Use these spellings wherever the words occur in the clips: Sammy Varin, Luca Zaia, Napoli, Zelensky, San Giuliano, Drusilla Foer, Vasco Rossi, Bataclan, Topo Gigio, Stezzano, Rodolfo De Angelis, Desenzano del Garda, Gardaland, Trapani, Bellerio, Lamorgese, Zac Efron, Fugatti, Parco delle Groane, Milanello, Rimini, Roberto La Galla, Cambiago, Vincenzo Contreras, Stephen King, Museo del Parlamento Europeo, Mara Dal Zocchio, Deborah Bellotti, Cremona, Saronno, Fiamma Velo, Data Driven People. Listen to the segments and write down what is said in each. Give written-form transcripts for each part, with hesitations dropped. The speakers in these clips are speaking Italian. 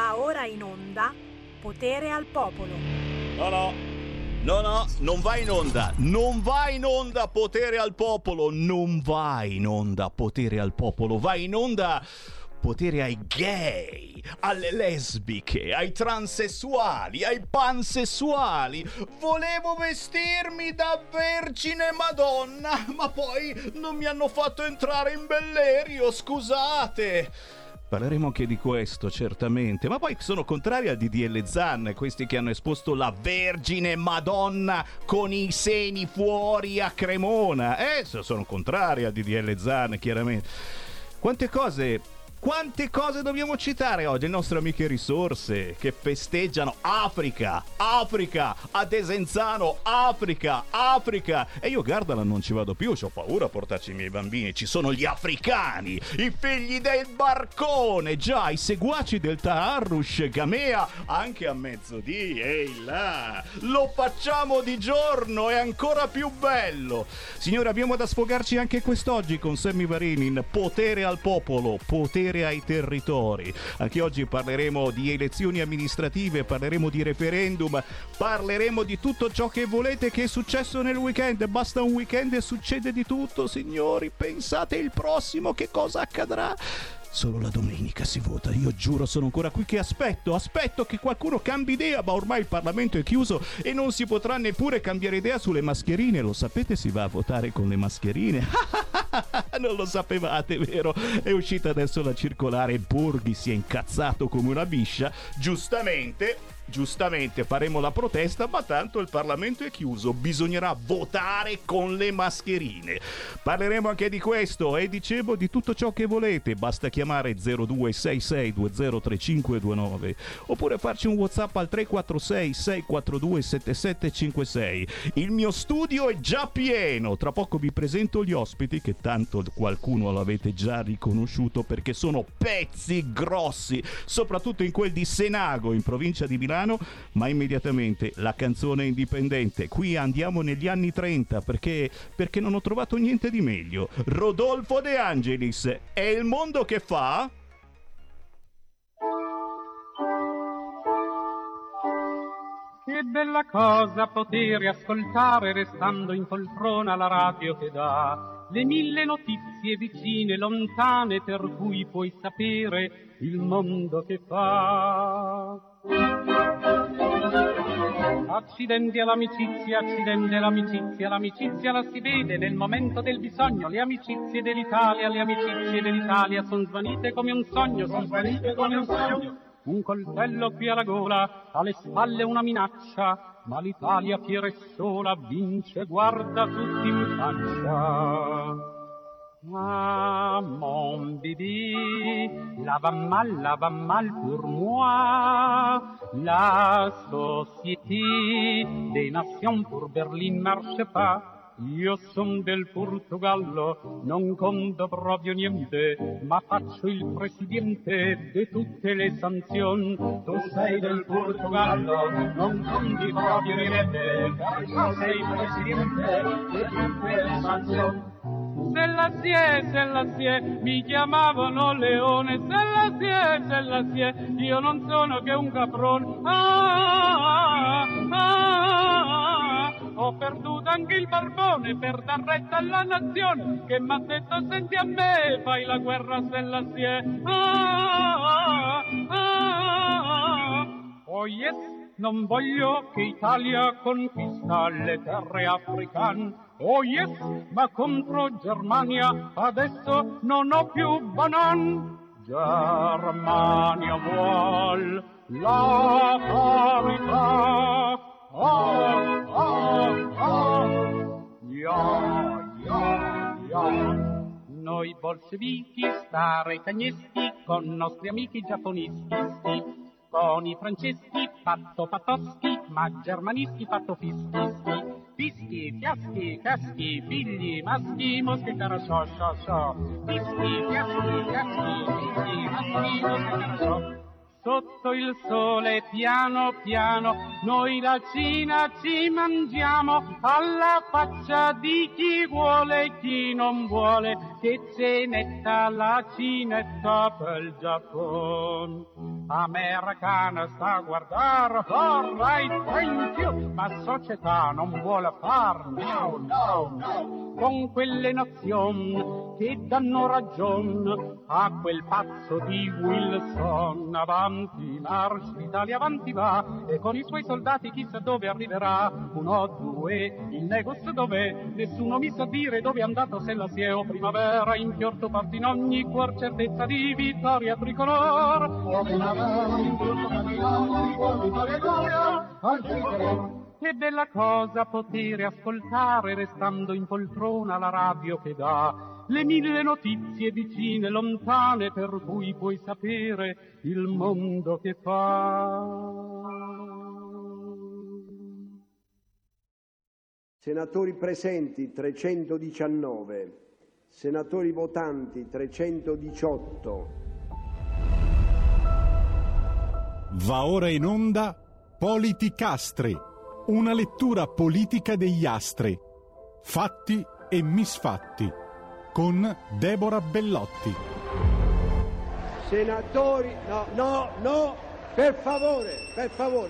Va ora in onda Potere al Popolo. No, non va in onda. Non va in onda Potere al Popolo. Non va in onda Potere al Popolo. Va in onda Potere ai gay, alle lesbiche, ai transessuali, ai pansessuali. Volevo vestirmi da Vergine Madonna, ma poi non mi hanno fatto entrare in Bellerio, scusate. Parleremo anche di questo, certamente. Ma poi sono contrari al DDL Zan, questi che hanno esposto la Vergine Madonna con i seni fuori a Cremona. Sono contrari al DDL Zan, chiaramente. Quante cose dobbiamo citare oggi? Le nostre amiche risorse che festeggiano Africa, a Desenzano, Africa. E io Gardala non ci vado più, ho paura a portarci i miei bambini. Ci sono gli africani, i figli del barcone, già i seguaci del Taharrush Gamea, anche a mezzodì, ehi là. Lo facciamo di giorno, è ancora più bello. Signore, abbiamo da sfogarci anche quest'oggi con Sammy Varin in Potere al Popolo, Potere ai territori. Anche oggi parleremo di elezioni amministrative, parleremo di referendum, parleremo di tutto ciò che volete che è successo nel weekend. Basta un weekend e succede di tutto, signori. Pensate il prossimo che cosa accadrà. Solo la domenica si vota, io giuro sono ancora qui che aspetto che qualcuno cambi idea, ma ormai il Parlamento è chiuso e non si potrà neppure cambiare idea sulle mascherine. Lo sapete, si va a votare con le mascherine. Non lo sapevate, vero? È uscita adesso la circolare, Borghi si è incazzato come una biscia, giustamente faremo la protesta, ma tanto il Parlamento è chiuso, bisognerà votare con le mascherine. Parleremo anche di questo e dicevo di tutto ciò che volete, basta chiamare 0266203529 oppure farci un WhatsApp al 346 642 7756. Il mio studio è già pieno, tra poco vi presento gli ospiti che tanto qualcuno l'avete già riconosciuto perché sono pezzi grossi, soprattutto in quel di Senago in provincia di Milano. Ma immediatamente la canzone indipendente. Qui andiamo negli anni 30 perché non ho trovato niente di meglio. Rodolfo De Angelis, è il mondo che fa? Che bella cosa poter ascoltare restando in poltrona la radio che dà le mille notizie vicine, lontane, per cui puoi sapere il mondo che fa. Accidenti all'amicizia, accidenti all'amicizia, l'amicizia la si vede nel momento del bisogno. Le amicizie dell'Italia sono svanite come un sogno, Un coltello qui alla gola, alle spalle una minaccia, ma l'Italia fiera e sola vince, guarda tutti in faccia. Ah, mon bébé, là va mal pour moi. La société des nations pour Berlin marche pas. Io son del Portogallo, non conto proprio niente, ma faccio il presidente di tutte le sanzioni. Tu sei del Portogallo, non conti proprio niente, ma sei il presidente di tutte le sanzioni. Se la sie, mi chiamavano leone, se la sie, io non sono che un caprone. Ho perduto anche il barbone per dar retta alla nazione, che m'ha detto senti a me, fai la guerra se la sie. Oh yes, non voglio che Italia conquista le terre africane. Oh yes, ma contro Germania adesso non ho più banan. Germania vuol la parità. Noi bolscevichi, staretanisti, con nostri amici giapponisti, con i francesi patto patoschi, ma germanisti patto fischi. Fischi, fiaschi, caschi, figli, maschi, mosche, cara, so. Fischi, fiaschi, caschi, figli, maschi, mosche, cara, so. sotto il sole piano piano, noi la cena ci mangiamo alla faccia di chi vuole e chi non vuole, che cenetta la cinetta per il Giappone. Americana sta a guardare, all right, thank you, ma società non vuole farne, no, no, no, con quelle nazioni che danno ragione a quel pazzo di Wilson. Avanti marci, l'Italia avanti va, e con i suoi soldati chissà dove arriverà. Uno, due, il negozio dov'è? Nessuno mi sa dire dove è andato, se la Sieo primavera in fiorto parti in ogni cuor, certezza di vittoria tricolor. Primavera in fiorto parti in ogni cuor, vittoria tricolor. Che bella cosa poter ascoltare, restando in poltrona, la radio che dà le mille notizie vicine e lontane, per cui puoi sapere il mondo che fa. Senatori presenti 319, senatori votanti 318. Va ora in onda Politicastri, una lettura politica degli astri, fatti e misfatti, con Deborah Bellotti. Senatori, no, no, no, per favore,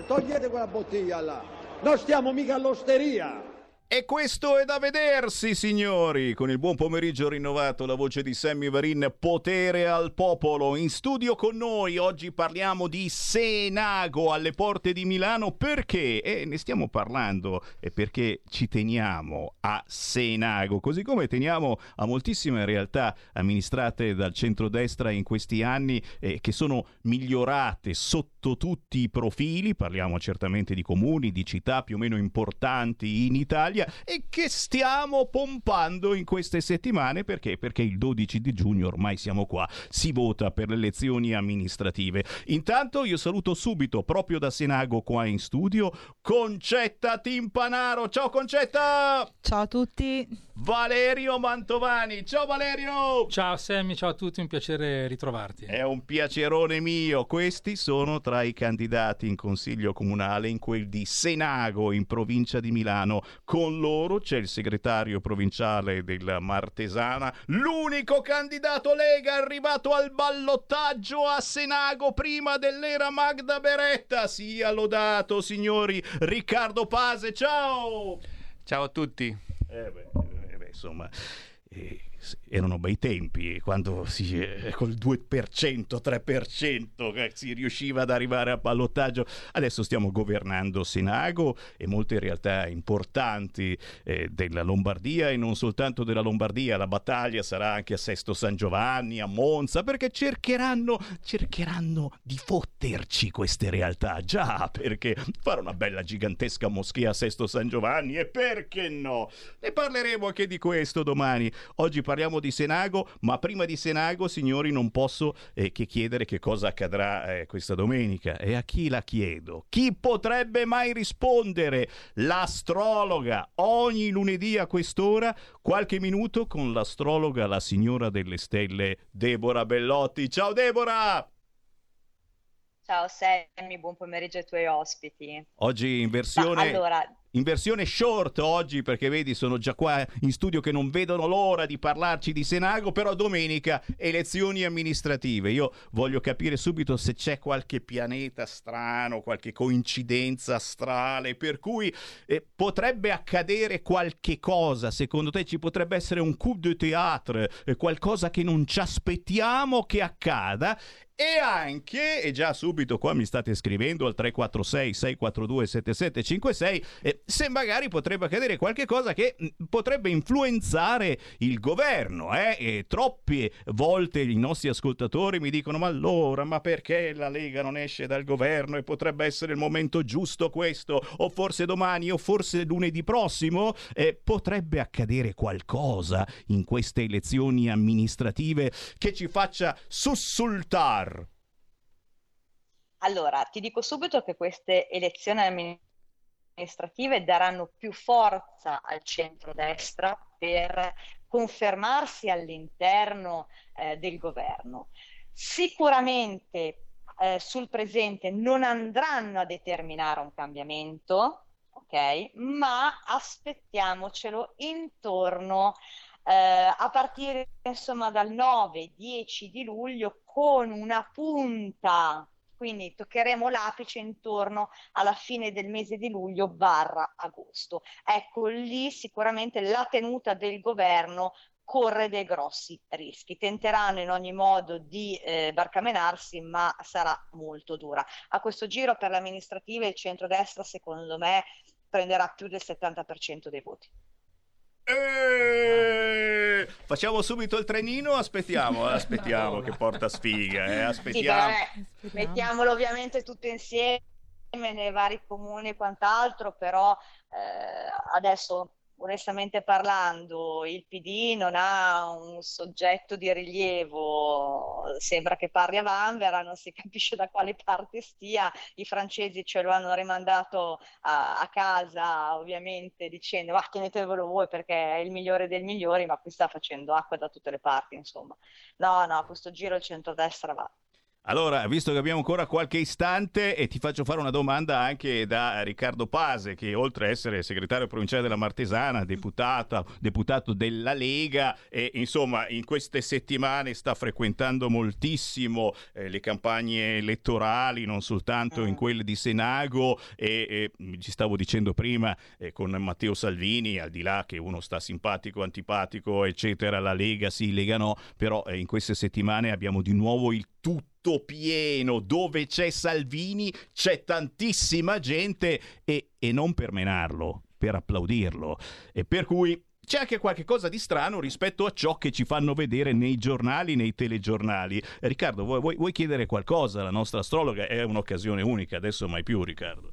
togliete quella bottiglia là, non stiamo mica all'osteria. E questo è da vedersi, signori, con il buon pomeriggio rinnovato, la voce di Sammy Varin, potere al popolo. In studio con noi oggi parliamo di Senago alle porte di Milano. Perché? Ne stiamo parlando e perché ci teniamo a Senago, così come teniamo a moltissime realtà amministrate dal centrodestra in questi anni, che sono migliorate sotto tutti i profili. Parliamo certamente di comuni, di città più o meno importanti in Italia, e che stiamo pompando in queste settimane. Perché? Perché il 12 di giugno ormai siamo qua, si vota per le elezioni amministrative. Intanto io saluto subito, proprio da Senago qua in studio, Concetta Timpanaro. Ciao Concetta! Ciao a tutti! Valerio Mantovani. Ciao Valerio! Ciao Sammy, ciao a tutti, un piacere ritrovarti. È un piacerone mio. Questi sono tra i candidati in consiglio comunale, in quel di Senago, in provincia di Milano. Con loro c'è il segretario provinciale della Martesana, l'unico candidato Lega arrivato al ballottaggio a Senago prima dell'era Magda Beretta. Sia lodato, signori, Riccardo Pase. Ciao! Ciao a tutti. Erano bei tempi quando col 2%, 3% si riusciva ad arrivare al ballottaggio. Adesso stiamo governando Senago e molte realtà importanti della Lombardia, e non soltanto della Lombardia. La battaglia sarà anche a Sesto San Giovanni, a Monza, perché cercheranno di fotterci queste realtà. Già, perché fare una bella gigantesca moschea a Sesto San Giovanni, e perché no? Ne parleremo anche di questo domani. Oggi parliamo di Senago, ma prima di Senago, signori, non posso che chiedere che cosa accadrà questa domenica. E a chi la chiedo? Chi potrebbe mai rispondere? L'astrologa. Ogni lunedì a quest'ora qualche minuto con l'astrologa, la signora delle stelle, Deborah Bellotti. Ciao Deborah! Ciao Sammy, buon pomeriggio ai tuoi ospiti. Oggi in versione... in versione short oggi, perché vedi sono già qua in studio che non vedono l'ora di parlarci di Senago. Però domenica elezioni amministrative, io voglio capire subito se c'è qualche pianeta strano, qualche coincidenza astrale per cui potrebbe accadere qualche cosa. Secondo te ci potrebbe essere un coup de théâtre, qualcosa che non ci aspettiamo che accada? E anche, e già subito qua mi state scrivendo al 346-642-7756, se magari potrebbe accadere qualche cosa che potrebbe influenzare il governo. E troppe volte i nostri ascoltatori mi dicono: ma allora, ma perché la Lega non esce dal governo? E potrebbe essere il momento giusto questo, o forse domani, o forse lunedì prossimo. Potrebbe accadere qualcosa in queste elezioni amministrative che ci faccia sussultare. Allora, ti dico subito che queste elezioni amministrative daranno più forza al centrodestra per confermarsi all'interno del governo. Sicuramente sul presente non andranno a determinare un cambiamento, ok? Ma aspettiamocelo intorno a partire insomma dal 9-10 di luglio, con una punta, quindi toccheremo l'apice intorno alla fine del mese di luglio / agosto. Ecco, lì sicuramente la tenuta del governo corre dei grossi rischi. Tenteranno in ogni modo di barcamenarsi, ma sarà molto dura. A questo giro per le amministrative il centrodestra, secondo me, prenderà più del 70% dei voti. Facciamo subito il trenino, aspettiamo che porta sfiga, aspettiamo. Sì, beh, mettiamolo ovviamente tutto insieme nei vari comuni e quant'altro, però adesso onestamente parlando il PD non ha un soggetto di rilievo, sembra che parli a vanvera, non si capisce da quale parte stia. I francesi ce lo hanno rimandato a casa ovviamente dicendo ma tenetevelo voi perché è il migliore dei migliori, ma qui sta facendo acqua da tutte le parti, insomma. No, a questo giro il centrodestra va. Allora, visto che abbiamo ancora qualche istante, ti faccio fare una domanda anche da Riccardo Pase, che oltre a essere segretario provinciale della Martesana, deputato della Lega, e insomma in queste settimane sta frequentando moltissimo le campagne elettorali, non soltanto in quelle di Senago, e ci stavo dicendo prima con Matteo Salvini, al di là che uno sta simpatico, antipatico, eccetera, la Lega sì, Lega no, però in queste settimane abbiamo di nuovo il tutto pieno, dove c'è Salvini c'è tantissima gente, e non per menarlo, per applaudirlo, e per cui c'è anche qualche cosa di strano rispetto a ciò che ci fanno vedere nei giornali, nei telegiornali. Riccardo, vuoi chiedere qualcosa alla nostra astrologa? È un'occasione unica, adesso mai più, Riccardo.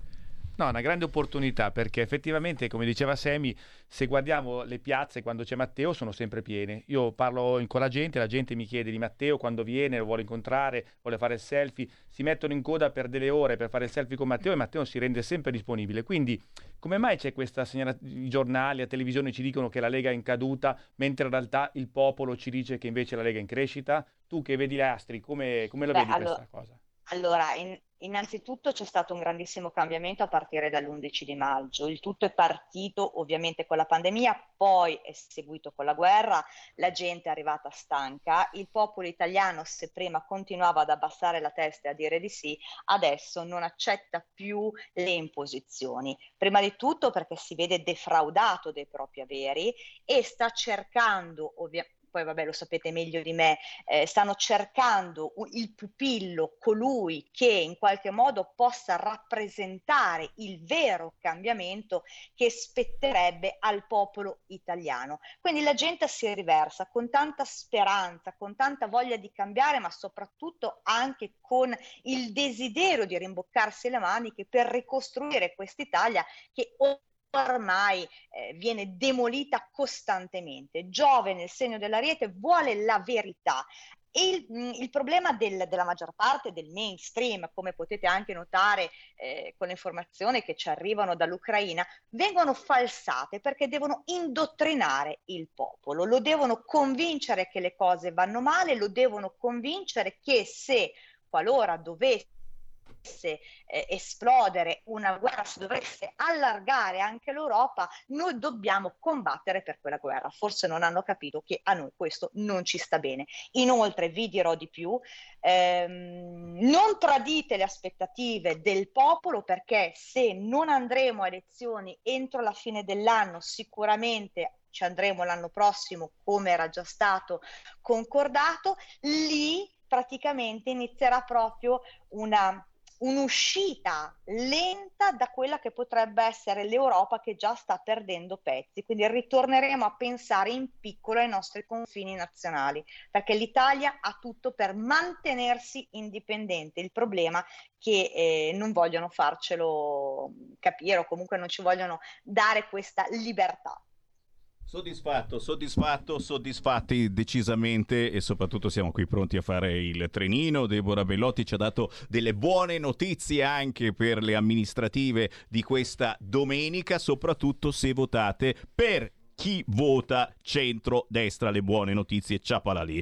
No, è una grande opportunità, perché effettivamente, come diceva Sammy, se guardiamo le piazze quando c'è Matteo sono sempre piene. Io parlo con la gente mi chiede di Matteo quando viene, lo vuole incontrare, vuole fare il selfie, si mettono in coda per delle ore per fare il selfie con Matteo, e Matteo si rende sempre disponibile. Quindi come mai c'è questa segnalazione? I giornali, la televisione ci dicono che la Lega è in caduta, mentre in realtà il popolo ci dice che invece la Lega è in crescita? Tu che vedi l'astri, come la vedi questa cosa? Allora, innanzitutto c'è stato un grandissimo cambiamento a partire dall'11 di maggio. Il tutto è partito ovviamente con la pandemia, poi è seguito con la guerra, la gente è arrivata stanca, il popolo italiano, se prima continuava ad abbassare la testa e a dire di sì, adesso non accetta più le imposizioni. Prima di tutto perché si vede defraudato dei propri averi e sta cercando ovviamente, poi vabbè lo sapete meglio di me, stanno cercando il pupillo, colui che in qualche modo possa rappresentare il vero cambiamento che spetterebbe al popolo italiano. Quindi la gente si riversa con tanta speranza, con tanta voglia di cambiare, ma soprattutto anche con il desiderio di rimboccarsi le maniche per ricostruire quest'Italia che ormai viene demolita costantemente. Giove nel segno dell'Ariete vuole la verità. Il problema della maggior parte del mainstream, come potete anche notare con le informazioni che ci arrivano dall'Ucraina, vengono falsate perché devono indottrinare il popolo, lo devono convincere che le cose vanno male, lo devono convincere che se qualora dovesse esplodere una guerra, si dovesse allargare anche l'Europa, noi dobbiamo combattere per quella guerra. Forse non hanno capito che a noi questo non ci sta bene. Inoltre vi dirò di più, non tradite le aspettative del popolo, perché se non andremo a elezioni entro la fine dell'anno sicuramente ci andremo l'anno prossimo, come era già stato concordato. Lì praticamente inizierà proprio un'uscita lenta da quella che potrebbe essere l'Europa, che già sta perdendo pezzi. Quindi ritorneremo a pensare in piccolo ai nostri confini nazionali, perché l'Italia ha tutto per mantenersi indipendente. Il problema è che non vogliono farcelo capire, o comunque non ci vogliono dare questa libertà. Soddisfatti decisamente, e soprattutto siamo qui pronti a fare il trenino. Deborah Bellotti ci ha dato delle buone notizie anche per le amministrative di questa domenica, soprattutto se votate per chi vota centrodestra. Le buone notizie, ciapala lì.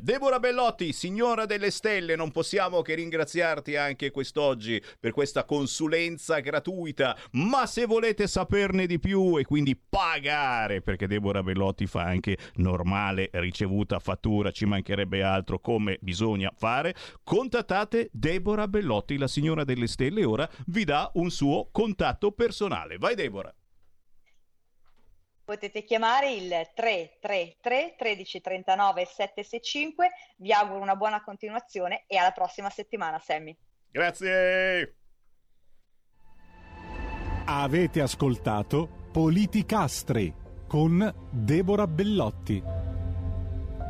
Deborah Bellotti, signora delle stelle, non possiamo che ringraziarti anche quest'oggi per questa consulenza gratuita, ma se volete saperne di più e quindi pagare, perché Deborah Bellotti fa anche normale ricevuta fattura, ci mancherebbe altro, come bisogna fare, contattate Deborah Bellotti, la signora delle stelle. Ora vi dà un suo contatto personale. Vai Deborah. Potete chiamare il 333 13 39 765. Vi auguro una buona continuazione e alla prossima settimana, Sammy. Grazie. Avete ascoltato Politicastri con Deborah Bellotti.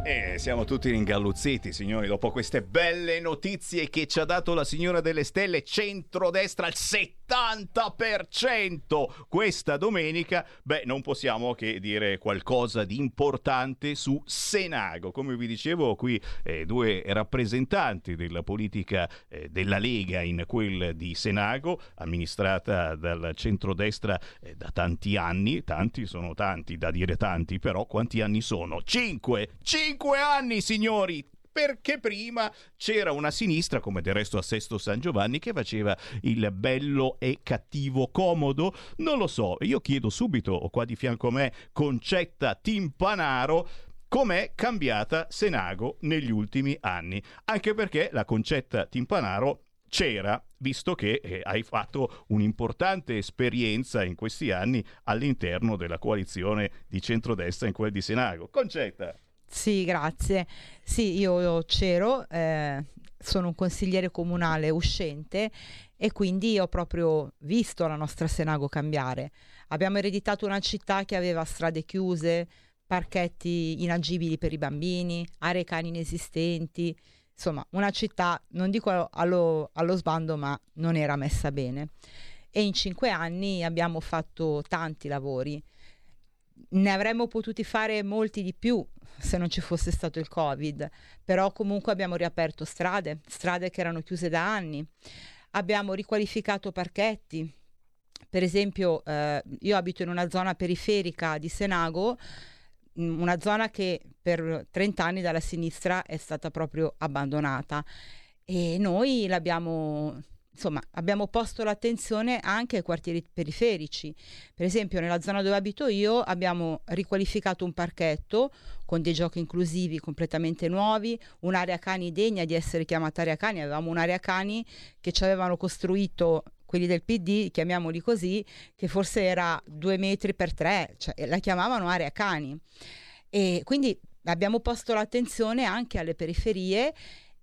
E siamo tutti ringalluzziti, signori, dopo queste belle notizie che ci ha dato la signora delle stelle. Centrodestra al 70% questa domenica. Beh, non possiamo che dire qualcosa di importante su Senago. Come vi dicevo, qui due rappresentanti della politica della Lega in quel di Senago, amministrata dal centrodestra da tanti anni. Tanti sono tanti, da dire tanti, però quanti anni sono? 5 anni, signori, perché prima c'era una sinistra, come del resto a Sesto San Giovanni, che faceva il bello e cattivo comodo. Non lo so, io chiedo subito, ho qua di fianco a me Concetta Timpanaro, com'è cambiata Senago negli ultimi anni, anche perché la Concetta Timpanaro c'era, visto che hai fatto un'importante esperienza in questi anni all'interno della coalizione di centrodestra in quel di Senago. Concetta. Sì, grazie. Sì, io c'ero, sono un consigliere comunale uscente e quindi ho proprio visto la nostra Senago cambiare. Abbiamo ereditato una città che aveva strade chiuse, parchetti inagibili per i bambini, aree cani inesistenti, insomma una città, non dico allo sbando, ma non era messa bene. E in 5 anni abbiamo fatto tanti lavori. Ne avremmo potuti fare molti di più se non ci fosse stato il Covid, però comunque abbiamo riaperto strade che erano chiuse da anni, abbiamo riqualificato parchetti. Per esempio io abito in una zona periferica di Senago, una zona che per 30 anni dalla sinistra è stata proprio abbandonata, e noi l'abbiamo... Insomma, abbiamo posto l'attenzione anche ai quartieri periferici. Per esempio, nella zona dove abito io abbiamo riqualificato un parchetto con dei giochi inclusivi completamente nuovi, un'area cani degna di essere chiamata area cani. Avevamo un'area cani che ci avevano costruito quelli del PD, chiamiamoli così, che forse era 2 metri per 3, cioè la chiamavano area cani. E quindi abbiamo posto l'attenzione anche alle periferie.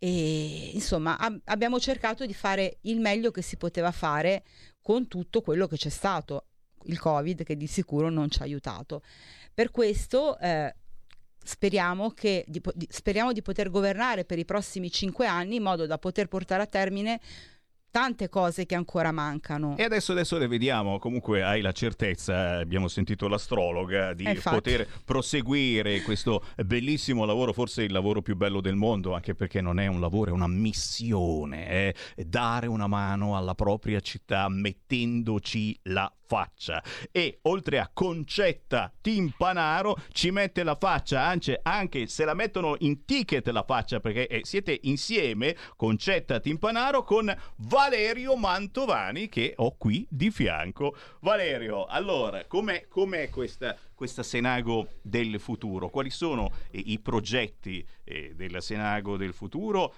E insomma abbiamo cercato di fare il meglio che si poteva fare con tutto quello che c'è stato, il Covid che di sicuro non ci ha aiutato. Per questo speriamo di poter governare per i prossimi 5 anni in modo da poter portare a termine tante cose che ancora mancano. E adesso le vediamo. Comunque hai la certezza, abbiamo sentito l'astrologa, di poter proseguire questo bellissimo lavoro, forse il lavoro più bello del mondo, anche perché non è un lavoro, è una missione, è dare una mano alla propria città mettendoci la faccia. E oltre a Concetta Timpanaro ci mette la faccia, anche se la mettono in ticket la faccia, perché siete insieme Concetta Timpanaro con Valerio Mantovani, che ho qui di fianco. Valerio, allora com'è questa Senago del futuro? Quali sono i progetti della Senago del futuro?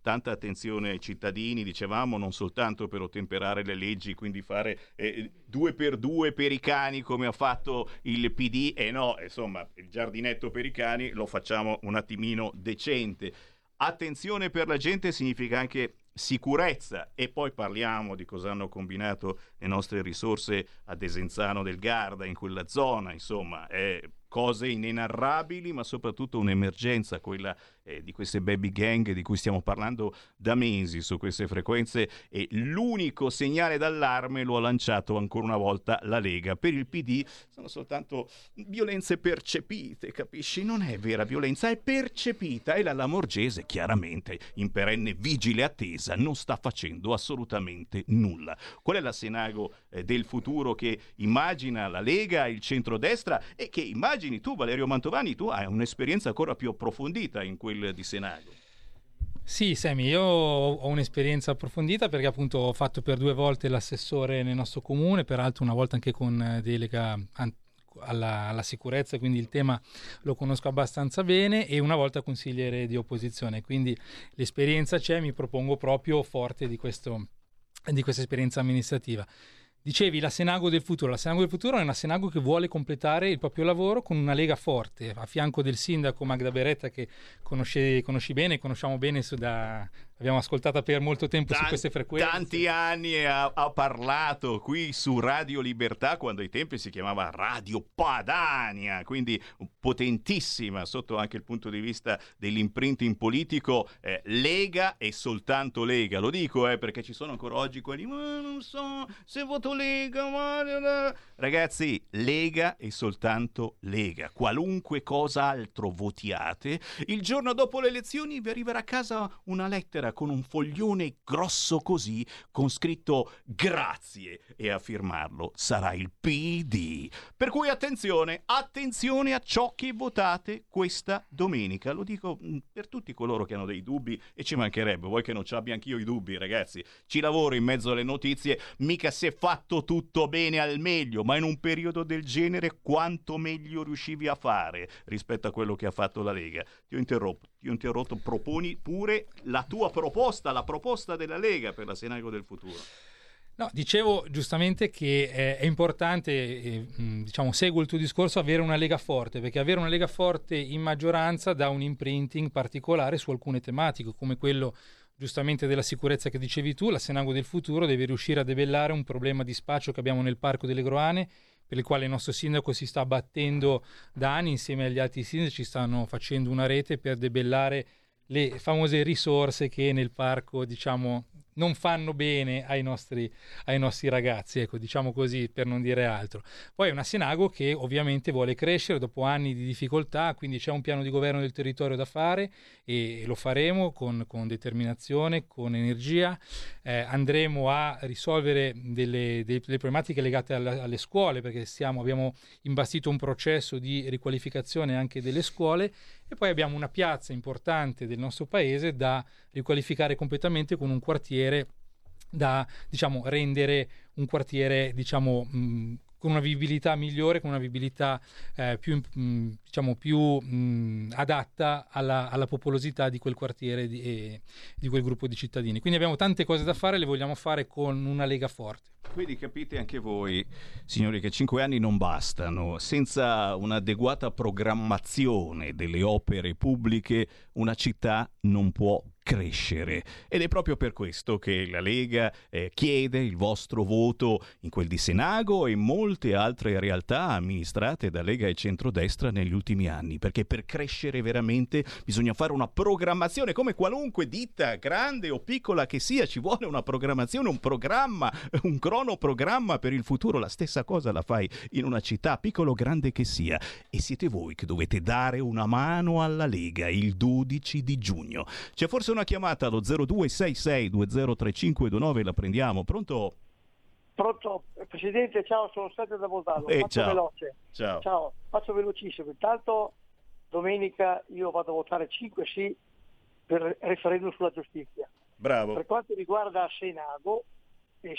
Tanta attenzione ai cittadini, dicevamo, non soltanto per ottemperare le leggi, quindi fare 2x2 per i cani come ha fatto il PD, il giardinetto per i cani lo facciamo un attimino decente. Attenzione per la gente significa anche sicurezza, e poi parliamo di cosa hanno combinato le nostre risorse a Desenzano del Garda, in quella zona, insomma, cose inenarrabili, ma soprattutto un'emergenza, quella di queste baby gang di cui stiamo parlando da mesi su queste frequenze, e l'unico segnale d'allarme lo ha lanciato ancora una volta la Lega. Per il PD sono soltanto violenze percepite, capisci? Non è vera violenza, è percepita, e la Lamorgese chiaramente in perenne vigile attesa non sta facendo assolutamente nulla. Qual è la Senago del futuro che immagina la Lega, il centrodestra, e che immagini tu, Valerio Mantovani? Tu hai un'esperienza ancora più approfondita in quella di Senago. Sì, Sammy, io ho un'esperienza approfondita perché appunto ho fatto per 2 volte l'assessore nel nostro comune, peraltro una volta anche con delega alla sicurezza, quindi il tema lo conosco abbastanza bene, e una volta consigliere di opposizione, quindi l'esperienza c'è, mi propongo proprio forte di questa esperienza amministrativa. Dicevi la Senago del futuro. La Senago del futuro è una Senago che vuole completare il proprio lavoro con una Lega forte, a fianco del sindaco Magda Beretta, che conosci bene, conosciamo bene, abbiamo ascoltata per molto tempo su queste frequenze. Tanti anni ha parlato qui su Radio Libertà, quando ai tempi si chiamava Radio Padania, quindi potentissima sotto anche il punto di vista dell'imprinting politico, Lega e soltanto Lega. Lo dico perché ci sono ancora oggi quelli, ma non so se voto Lega, ma... Ragazzi, Lega e soltanto Lega. Qualunque cosa altro votiate, il giorno dopo le elezioni vi arriverà a casa una lettera con un foglione grosso così, con scritto grazie, e a firmarlo sarà il PD. Per cui attenzione a ciò che votate questa domenica. Lo dico per tutti coloro che hanno dei dubbi, e ci mancherebbe, vuoi che non ci abbia anch'io i dubbi, ragazzi, ci lavoro in mezzo alle notizie, mica si è fatto tutto bene al meglio, ma in un periodo del genere quanto meglio riuscivi a fare rispetto a quello che ha fatto la Lega. Ti ho interrotto, proponi pure la tua proposta, la proposta della Lega per la Senago del futuro. No, dicevo giustamente che è importante, diciamo, seguo il tuo discorso, avere una Lega forte, perché avere una Lega forte in maggioranza dà un imprinting particolare su alcune tematiche, come quello giustamente della sicurezza che dicevi tu. La Senago del futuro deve riuscire a debellare un problema di spaccio che abbiamo nel Parco delle Groane, per il quale il nostro sindaco si sta battendo da anni, insieme agli altri sindaci stanno facendo una rete per debellare le famose risorse che nel parco, diciamo, non fanno bene ai nostri ragazzi, ecco, diciamo così, per non dire altro. Poi è una Senago che ovviamente vuole crescere dopo anni di difficoltà, quindi c'è un piano di governo del territorio da fare, e lo faremo con determinazione, con energia. Andremo a risolvere delle problematiche legate alle scuole, perché abbiamo imbastito un processo di riqualificazione anche delle scuole, e poi abbiamo una piazza importante del nostro paese da riqualificare completamente, con un quartiere da, diciamo, rendere un quartiere, diciamo, con una vivibilità migliore, con una vivibilità più adatta alla popolosità di quel quartiere, di quel gruppo di cittadini. Quindi abbiamo tante cose da fare, le vogliamo fare con una Lega forte. Quindi capite anche voi, signori, che 5 anni non bastano. Senza un'adeguata programmazione delle opere pubbliche, una città non può crescere, ed è proprio per questo che la Lega chiede il vostro voto in quel di Senago e molte altre realtà amministrate da Lega e centrodestra negli ultimi anni, perché per crescere veramente bisogna fare una programmazione. Come qualunque ditta, grande o piccola che sia, ci vuole una programmazione, un programma, un cronoprogramma per il futuro. La stessa cosa la fai in una città, piccolo o grande che sia, e siete voi che dovete dare una mano alla Lega il 12 di giugno. C'è forse una chiamata allo 0266 203529, la prendiamo. Pronto presidente, ciao, sono Sergio da Bolzano. Ciao, faccio velocissimo. Intanto domenica io vado a votare 5 sì per referendum sulla giustizia. Bravo. Per quanto riguarda Senago,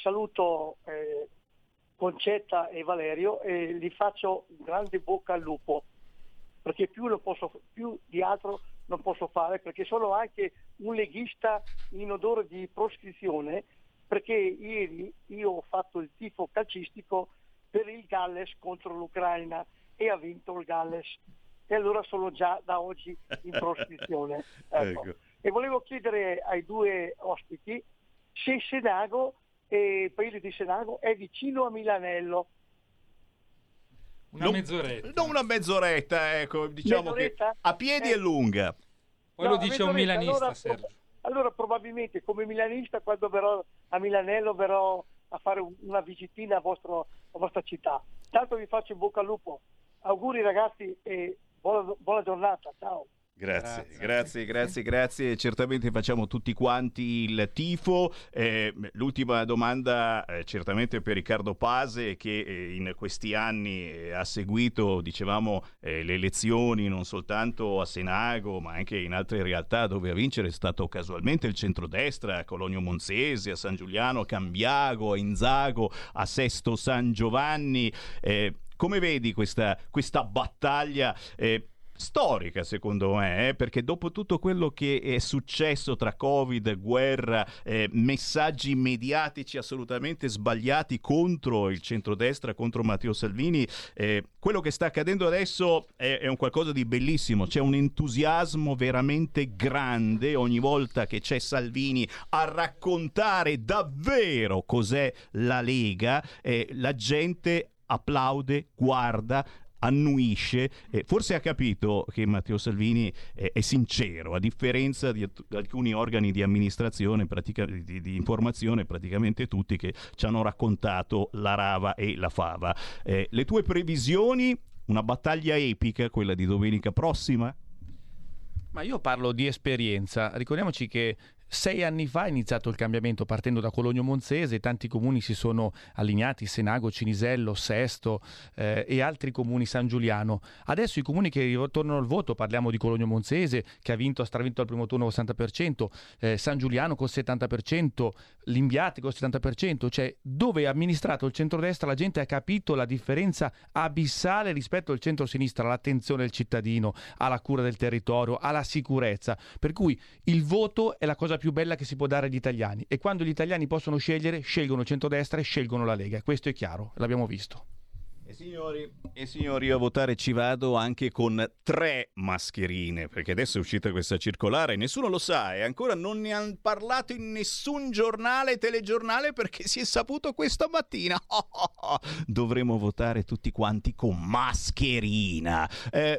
saluto Concetta e Valerio e gli faccio un grande bocca al lupo, perché più di altro non posso fare, perché sono anche un leghista in odore di proscrizione, perché ieri io ho fatto il tifo calcistico per il Galles contro l'Ucraina e ha vinto il Galles, e allora sono già da oggi in proscrizione. Ecco. E volevo chiedere ai 2 ospiti se Senago, il paese di Senago, è vicino a Milanello. Una mezz'oretta. Non una mezz'oretta, ecco, diciamo mezz'oretta? Che a piedi è lunga. Poi no, lo dice un milanista, allora, Sergio. Allora probabilmente come milanista quando verrò a Milanello verrò a fare una visitina a vostra città. Tanto vi faccio in bocca al lupo. Auguri ragazzi e buona giornata. Ciao. Grazie. Certamente facciamo tutti quanti il tifo. L'ultima domanda certamente per Riccardo Pase, che in questi anni ha seguito, dicevamo, le elezioni non soltanto a Senago ma anche in altre realtà dove a vincere è stato casualmente il centrodestra, a Cologno Monzese, a San Giuliano, a Cambiago, a Inzago, a Sesto San Giovanni. Come vedi questa battaglia storica secondo me, perché dopo tutto quello che è successo tra Covid, guerra, messaggi mediatici assolutamente sbagliati contro il centrodestra, contro Matteo Salvini, quello che sta accadendo adesso è un qualcosa di bellissimo. C'è un entusiasmo veramente grande ogni volta che c'è Salvini a raccontare davvero cos'è la Lega. La gente applaude, guarda, annuisce, forse ha capito che Matteo Salvini è sincero, a differenza di alcuni organi di amministrazione, di informazione, praticamente tutti, che ci hanno raccontato la rava e la fava. Le tue previsioni? Una battaglia epica, quella di domenica prossima? Ma io parlo di esperienza, ricordiamoci che 6 anni fa è iniziato il cambiamento partendo da Cologno Monzese, tanti comuni si sono allineati, Senago, Cinisello, Sesto e altri comuni, San Giuliano. Adesso i comuni che ritornano al voto, parliamo di Cologno Monzese che ha stravinto al primo turno con 60%, San Giuliano con 70%, Limbiate con 70%, cioè dove è amministrato il centrodestra la gente ha capito la differenza abissale rispetto al centrosinistra, all'attenzione del cittadino, alla cura del territorio, alla sicurezza, per cui il voto è la cosa più bella che si può dare agli italiani, e quando gli italiani possono scegliere, scelgono il centrodestra e scelgono la Lega. Questo è chiaro, l'abbiamo visto. E signori, io a votare ci vado anche con 3 mascherine, perché adesso è uscita questa circolare, nessuno lo sa e ancora non ne hanno parlato in nessun giornale, telegiornale, perché si è saputo questa mattina. Dovremo votare tutti quanti con mascherina.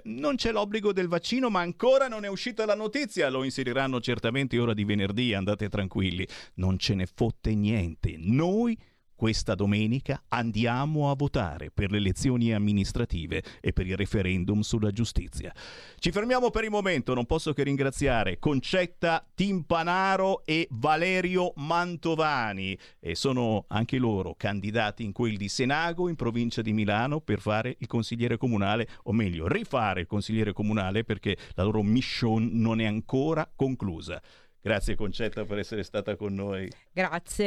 Non c'è l'obbligo del vaccino, ma ancora non è uscita la notizia, lo inseriranno certamente ora di venerdì, andate tranquilli. Non ce ne fotte niente, noi questa domenica andiamo a votare per le elezioni amministrative e per il referendum sulla giustizia. Ci fermiamo per il momento, non posso che ringraziare Concetta Timpanaro e Valerio Mantovani, e sono anche loro candidati in quel di Senago in provincia di Milano per fare il consigliere comunale, o meglio rifare il consigliere comunale, perché la loro mission non è ancora conclusa. Grazie Concetta per essere stata con noi. Grazie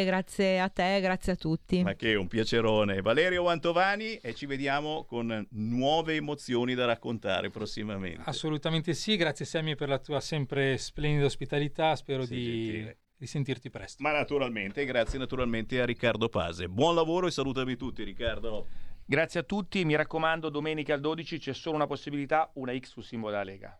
a te, grazie a tutti. Ma che un piacerone. Valerio Mantovani, e ci vediamo con nuove emozioni da raccontare prossimamente. Assolutamente sì, grazie Sammy per la tua sempre splendida ospitalità, spero di sentirti presto. Ma naturalmente, grazie naturalmente a Riccardo Pase. Buon lavoro e salutami tutti Riccardo. Grazie a tutti, mi raccomando domenica al 12 c'è solo una possibilità, una X sul simbolo della Lega.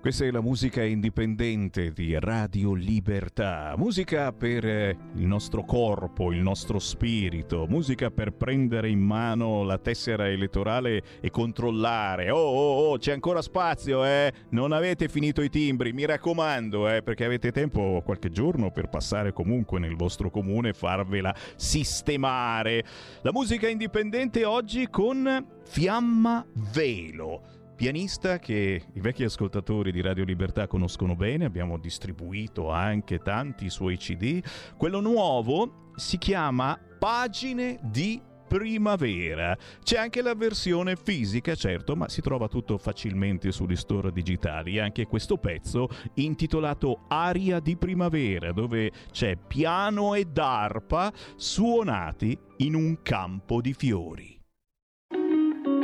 Questa è la musica indipendente di Radio Libertà, musica per il nostro corpo, il nostro spirito, musica per prendere in mano la tessera elettorale e controllare. Oh, c'è ancora spazio, non avete finito i timbri, mi raccomando, perché avete tempo qualche giorno per passare comunque nel vostro comune e farvela sistemare. La musica indipendente oggi con Fiamma Velo, pianista che i vecchi ascoltatori di Radio Libertà conoscono bene, abbiamo distribuito anche tanti suoi CD. Quello nuovo si chiama Pagine di Primavera. C'è anche la versione fisica, certo, ma si trova tutto facilmente sugli store digitali. Anche questo pezzo intitolato Aria di Primavera, dove c'è piano ed arpa suonati in un campo di fiori.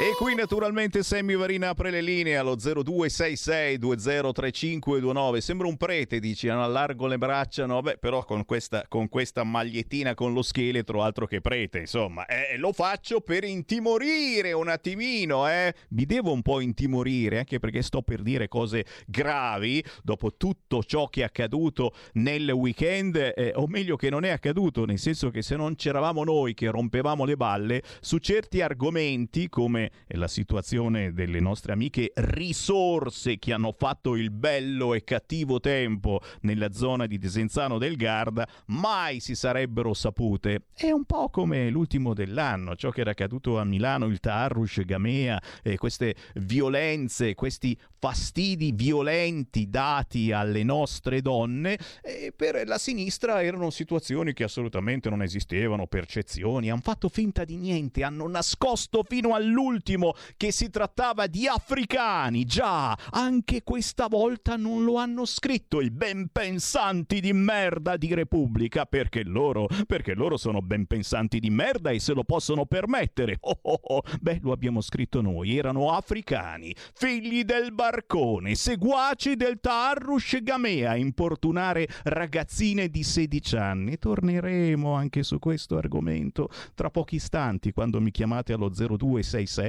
E qui naturalmente Sammy Varin apre le linee allo 0266203529. Sembra un prete, dici, hanno allargo le braccia, no? Beh, però con questa magliettina con lo scheletro, altro che prete, insomma. Lo faccio per intimorire un attimino, Mi devo un po' intimorire, anche perché sto per dire cose gravi dopo tutto ciò che è accaduto nel weekend, o meglio che non è accaduto, nel senso che se non c'eravamo noi che rompevamo le balle su certi argomenti, come la situazione delle nostre amiche risorse che hanno fatto il bello e cattivo tempo nella zona di Desenzano del Garda, mai si sarebbero sapute. È un po' come l'ultimo dell'anno, ciò che era accaduto a Milano, il Tarrush, Gamea, queste violenze, questi fastidi violenti dati alle nostre donne. E per la sinistra erano situazioni che assolutamente non esistevano, percezioni, hanno fatto finta di niente, hanno nascosto fino all'ultimo che si trattava di africani. Già, anche questa volta non lo hanno scritto i benpensanti di merda di Repubblica, perché loro sono benpensanti di merda e se lo possono permettere. Beh, lo abbiamo scritto noi, erano africani, figli del barcone, seguaci del Tarrush Gamea, a importunare ragazzine di 16 anni. Torneremo anche su questo argomento tra pochi istanti quando mi chiamate allo 0266203529.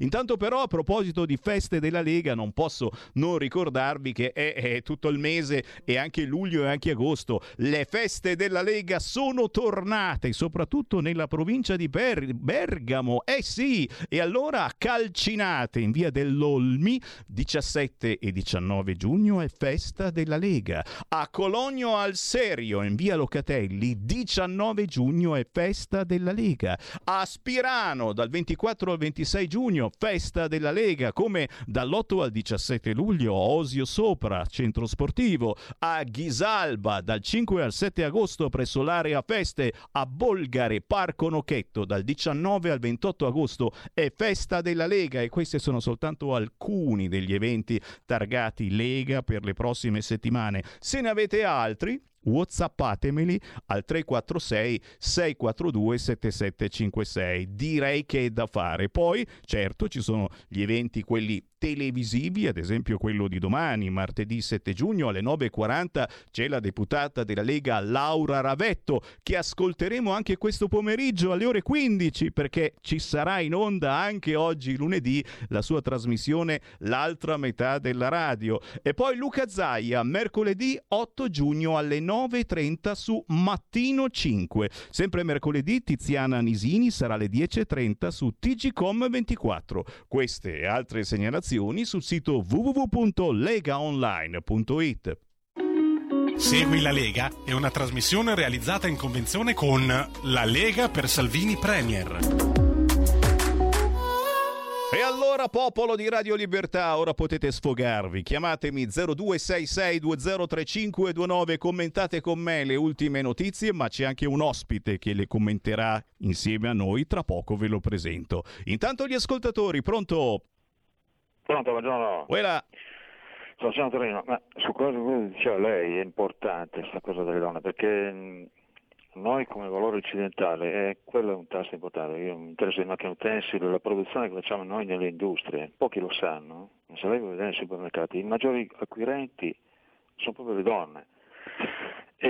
Intanto però, a proposito di feste della Lega, non posso non ricordarvi che è tutto il mese, e anche luglio e anche agosto le feste della Lega sono tornate, soprattutto nella provincia di Bergamo, sì, e allora Calcinate in via dell'Olmi 17 e 19 giugno è festa della Lega, a Cologno al Serio in via Locatelli 19 giugno è festa della Lega, a Pirano dal 24 al 26 giugno festa della Lega, come dall'8 al 17 luglio Osio Sopra centro sportivo, a Ghisalba dal 5 al 7 agosto presso l'area feste, a Bolgare Parco Nocchetto dal 19 al 28 agosto è festa della Lega. E questi sono soltanto alcuni degli eventi targati Lega per le prossime settimane. Se ne avete altri, WhatsAppatemeli al 346 642 7756. Direi che è da fare. Poi, certo, ci sono gli eventi, quelli televisivi, ad esempio quello di domani, martedì 7 giugno alle 9:40 c'è la deputata della Lega Laura Ravetto, che ascolteremo anche questo pomeriggio alle ore 15, perché ci sarà in onda anche oggi lunedì la sua trasmissione L'altra metà della radio. E poi Luca Zaia mercoledì 8 giugno alle 9:30 su Mattino 5. Sempre mercoledì Tiziana Nisini sarà alle 10:30 su TGcom 24. Queste e altre segnalazioni sul sito www.legaonline.it. Segui la Lega è una trasmissione realizzata in convenzione con La Lega per Salvini Premier. E allora, popolo di Radio Libertà, ora potete sfogarvi. Chiamatemi 0266203529, commentate con me le ultime notizie, ma c'è anche un ospite che le commenterà insieme a noi, tra poco ve lo presento. Intanto gli ascoltatori, pronto? Pronto, buongiorno. Quella. Sono Gian Torino, ma su cosa diceva lei è importante questa cosa delle donne, perché noi come valore occidentale, quello è un tasso importante. Io mi interessa di macchine utensili, la produzione che facciamo noi nelle industrie, pochi lo sanno, ma se lei vuole vedere nei supermercati, i maggiori acquirenti sono proprio le donne.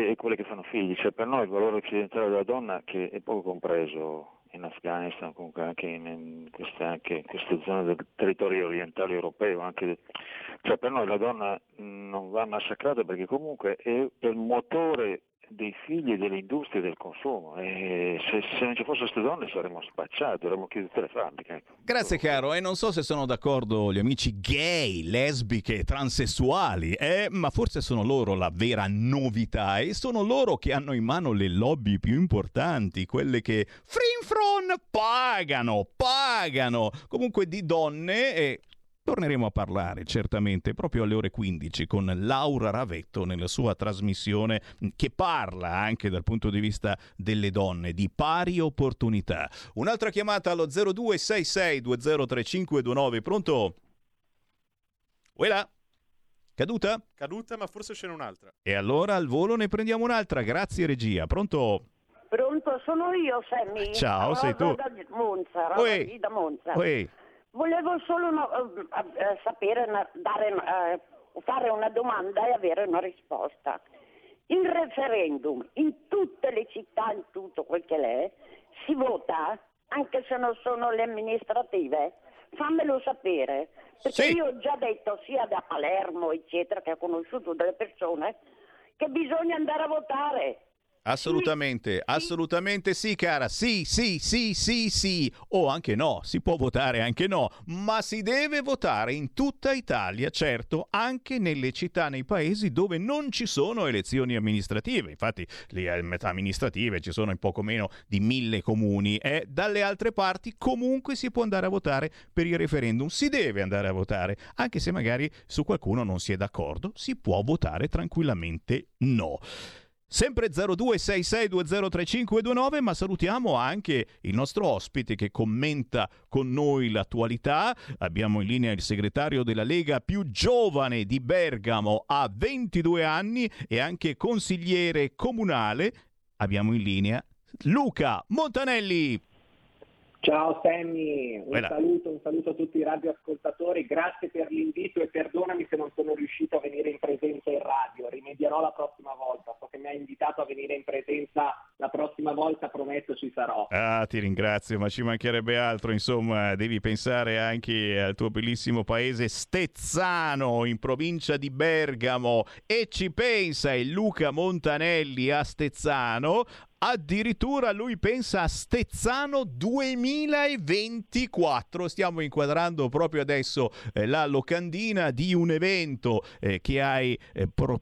e quelle che fanno figli. Cioè, per noi il valore occidentale della donna, che è poco compreso in Afghanistan, comunque anche in queste zone del territorio orientale europeo, anche, cioè per noi la donna non va massacrata, perché comunque è il motore dei figli e dell'industria e del consumo, e se non ci fossero queste donne saremmo spacciati, dovremmo chiudere tutte le fabbriche. Grazie caro, e non so se sono d'accordo gli amici gay, lesbiche, transessuali, ma forse sono loro la vera novità, e sono loro che hanno in mano le lobby più importanti, quelle che frinfron pagano. Comunque di donne torneremo a parlare certamente proprio alle ore 15 con Laura Ravetto nella sua trasmissione, che parla anche dal punto di vista delle donne, di pari opportunità. Un'altra chiamata allo 0266203529. Pronto? Uela? Caduta? Caduta, ma forse ce n'è un'altra. E allora al volo ne prendiamo un'altra. Grazie regia. Pronto? Pronto, sono io, Sammy. Ciao, Rosa, sei tu. Da Monza. Volevo solo fare una domanda e avere una risposta. Il referendum, in tutte le città, in tutto quel che l'è, si vota, anche se non sono le amministrative? Fammelo sapere, perché sì. Io ho già detto, sia da Palermo, eccetera, che ho conosciuto delle persone, che bisogna andare a votare. Assolutamente sì, cara. Sì. O anche no, si può votare anche no, ma si deve votare in tutta Italia, certo, anche nelle città, nei paesi dove non ci sono elezioni amministrative. Infatti, le metà amministrative ci sono in poco meno di 1000 comuni. Dalle altre parti comunque si può andare a votare per il referendum. Si deve andare a votare, anche se magari su qualcuno non si è d'accordo, si può votare tranquillamente no. Sempre 0266203529, ma salutiamo anche il nostro ospite che commenta con noi l'attualità. Abbiamo in linea il segretario della Lega più giovane di Bergamo, a 22 anni, e anche consigliere comunale. Abbiamo in linea Luca Montanelli. Ciao Sammy, un saluto a tutti i radioascoltatori, grazie per l'invito e perdonami se non sono riuscito a venire in presenza in radio, rimedierò la prossima volta, so che mi ha invitato a venire in presenza la prossima volta, prometto ci sarò. Ah, ti ringrazio, ma ci mancherebbe altro, insomma, devi pensare anche al tuo bellissimo paese Stezzano, in provincia di Bergamo, e ci pensa il Luca Montanelli a Stezzano. Addirittura lui pensa a Stezzano 2024. Stiamo inquadrando proprio adesso la locandina di un evento che hai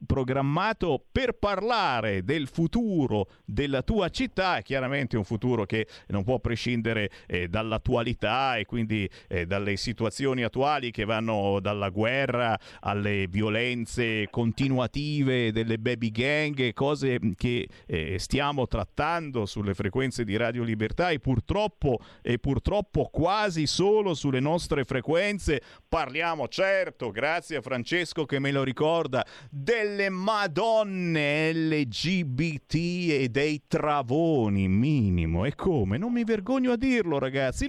programmato per parlare del futuro della tua città. È chiaramente un futuro che non può prescindere dall'attualità e quindi dalle situazioni attuali, che vanno dalla guerra alle violenze continuative delle baby gang, cose che stiamo trattando sulle frequenze di Radio Libertà e purtroppo quasi solo sulle nostre frequenze. Parliamo, certo, grazie a Francesco che me lo ricorda, delle madonne LGBT e dei travoni, minimo. E come? Non mi vergogno a dirlo, ragazzi,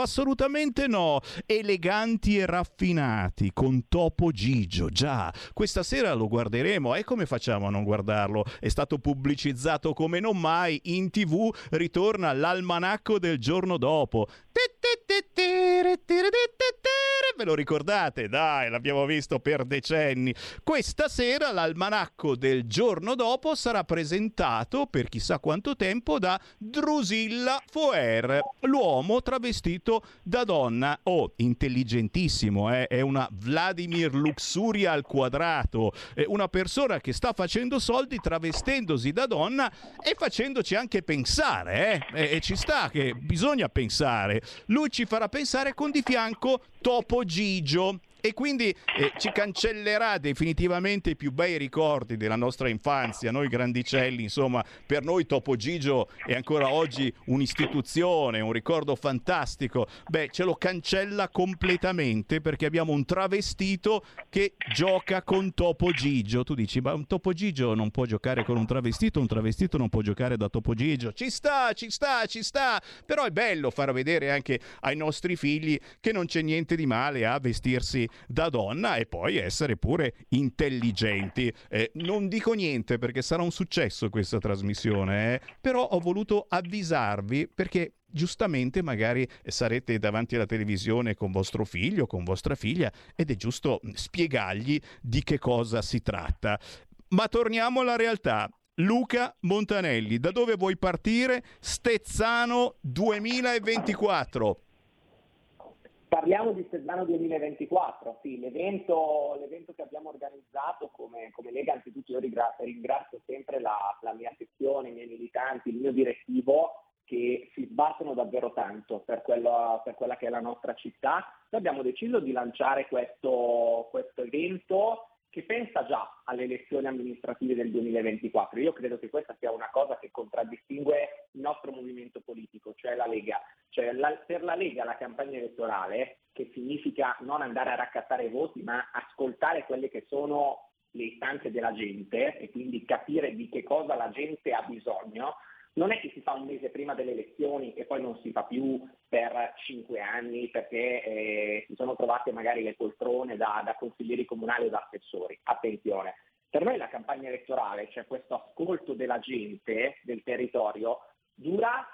assolutamente no. Eleganti e raffinati con Topo Gigio, già, questa sera lo guarderemo, e come facciamo a non guardarlo? È stato pubblicizzato come non mai in TV. Ritorna l'almanacco del giorno dopo. Ve lo ricordate? Dai, l'abbiamo visto per decenni. Questa sera l'almanacco del giorno dopo sarà presentato per chissà quanto tempo da Drusilla Foer, l'uomo travestito da donna. Oh, intelligentissimo, è una Vladimir Luxuria al quadrato, è una persona che sta facendo soldi travestendosi da donna e facendoci anche pensare, e ci sta che bisogna pensare. Lui ci farà pensare con di fianco Topo Gigio, e quindi ci cancellerà definitivamente i più bei ricordi della nostra infanzia, noi grandicelli, insomma. Per noi Topo Gigio è ancora oggi un'istituzione, un ricordo fantastico. Beh, ce lo cancella completamente, perché abbiamo un travestito che gioca con Topo Gigio. Tu dici, ma un Topo Gigio non può giocare con un travestito non può giocare da Topo Gigio. Ci sta, però è bello far vedere anche ai nostri figli che non c'è niente di male a vestirsi da donna e poi essere pure intelligenti. Non dico niente perché sarà un successo questa trasmissione, però ho voluto avvisarvi perché giustamente magari sarete davanti alla televisione con vostro figlio, con vostra figlia, ed è giusto spiegargli di che cosa si tratta. Ma torniamo alla realtà. Luca Montanelli, da dove vuoi partire? Stezzano 2024. Parliamo di Stezzano 2024, sì, l'evento che abbiamo organizzato come Lega. Anzitutto io ringrazio sempre la mia sezione, i miei militanti, il mio direttivo, che si sbattono davvero tanto per quella che è la nostra città. Noi abbiamo deciso di lanciare questo evento che pensa già alle elezioni amministrative del 2024. Io credo che questa sia una cosa che contraddistingue il nostro movimento politico, cioè la Lega. Cioè per la Lega la campagna elettorale, che significa non andare a raccattare i voti, ma ascoltare quelle che sono le istanze della gente e quindi capire di che cosa la gente ha bisogno, non è che si fa un mese prima delle elezioni e poi non si fa più per 5 anni perché si sono trovate magari le poltrone da consiglieri comunali o da assessori. Attenzione, per noi la campagna elettorale, cioè questo ascolto della gente, del territorio, dura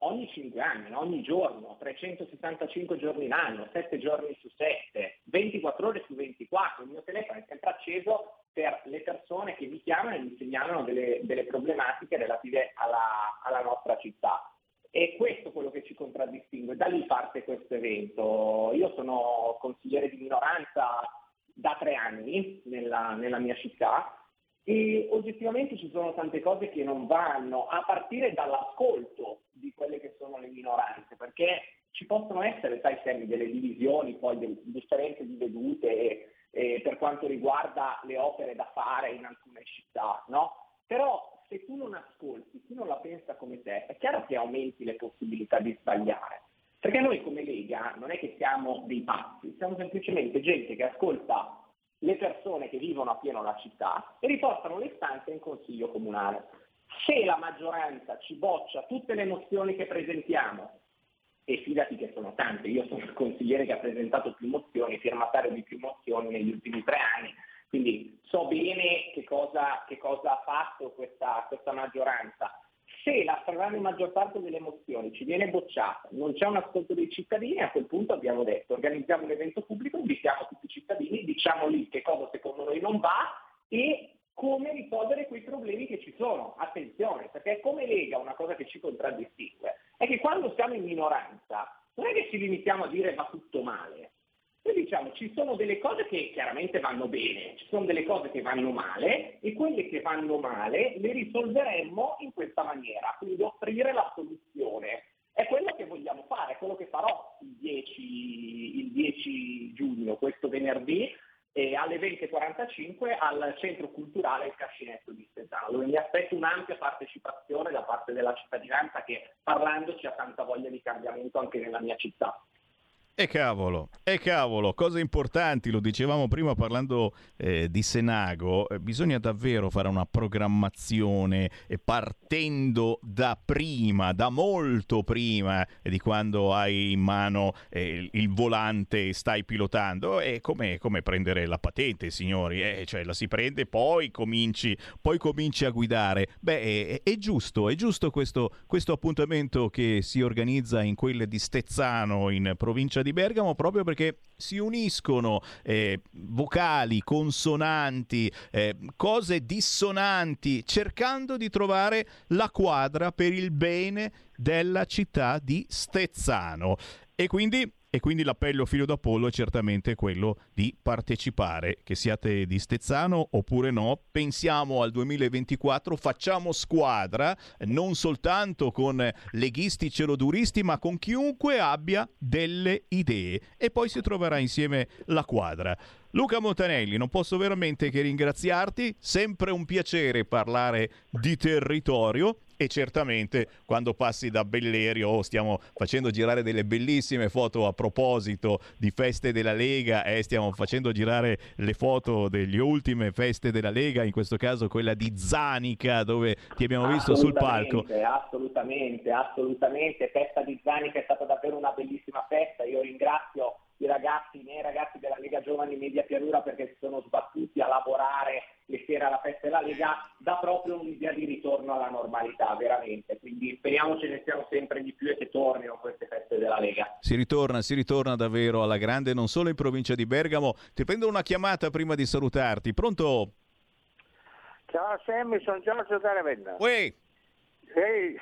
ogni 5 anni, ogni giorno, 365 giorni l'anno, 7 giorni su 7, 24 ore su 24. Il mio telefono è sempre acceso per le persone che mi chiamano e mi segnalano delle problematiche relative alla nostra città. E questo è quello che ci contraddistingue. Da lì parte questo evento. Io sono consigliere di minoranza da 3 anni nella mia città e oggettivamente ci sono tante cose che non vanno, a partire dall'ascolto di quelle che sono le minoranze, perché ci possono essere, sai, temi delle divisioni, poi delle differenze di vedute per quanto riguarda le opere da fare in alcune città, no? Però se tu non ascolti, chi non la pensa come te, è chiaro che aumenti le possibilità di sbagliare. Perché noi come Lega non è che siamo dei pazzi, siamo semplicemente gente che ascolta le persone che vivono a pieno la città e riportano le istanze in consiglio comunale. Se la maggioranza ci boccia tutte le mozioni che presentiamo, e fidati che sono tante, io sono il consigliere che ha presentato più mozioni, firmatario di più mozioni negli ultimi 3 anni, quindi so bene che cosa ha fatto questa maggioranza. Se la stragrande maggior parte delle mozioni ci viene bocciata, non c'è un ascolto dei cittadini, a quel punto abbiamo detto organizziamo un evento pubblico, invitiamo tutti i cittadini, diciamo lì che cosa secondo noi non va e come risolvere quei problemi che ci sono. Attenzione, perché come Lega una cosa che ci contraddistingue è che quando siamo in minoranza non è che ci limitiamo a dire va tutto male. Noi diciamo ci sono delle cose che chiaramente vanno bene, ci sono delle cose che vanno male e quelle che vanno male le risolveremmo in questa maniera, quindi offrire la soluzione. È quello che vogliamo fare, è quello che farò il 10 giugno, questo venerdì, alle 20:45 al Centro Culturale Il Cascinetto di Stezzano, dove mi aspetto un'ampia partecipazione da parte della cittadinanza che, parlandoci, ha tanta voglia di cambiamento anche nella mia città. E cavolo, cose importanti, lo dicevamo prima parlando di Senago, bisogna davvero fare una programmazione partendo da prima, da molto prima di quando hai in mano il volante e stai pilotando. È come prendere la patente, signori, cioè la si prende, poi cominci a guidare. È giusto questo appuntamento che si organizza in quelle di Stezzano, in provincia di Bergamo, proprio perché si uniscono vocali, consonanti, cose dissonanti, cercando di trovare la quadra per il bene della città di Stezzano. E quindi l'appello filo d'Apollo è certamente quello di partecipare, che siate di Stezzano oppure no. Pensiamo al 2024, facciamo squadra non soltanto con leghisti celoduristi, ma con chiunque abbia delle idee, e poi si troverà insieme la quadra. Luca Montanelli, non posso veramente che ringraziarti, sempre un piacere parlare di territorio, e certamente quando passi da Bellerio stiamo facendo girare delle bellissime foto a proposito di feste della Lega, stiamo facendo girare le foto delle ultime feste della Lega, in questo caso quella di Zanica, dove ti abbiamo visto sul palco. Assolutamente, festa di Zanica è stata davvero una bellissima festa, io ringrazio ragazzi, i miei ragazzi della Lega Giovani Media Pianura, perché si sono sbattuti a lavorare le sere alla festa della Lega, dà proprio un'idea di ritorno alla normalità, veramente. Quindi speriamo ce ne siano sempre di più e che tornino queste feste della Lega. Si ritorna davvero alla grande, non solo in provincia di Bergamo. Ti prendo una chiamata prima di salutarti. Pronto? Ciao Sammy, sono Giorgio da Ravenna. Uè! Ehi!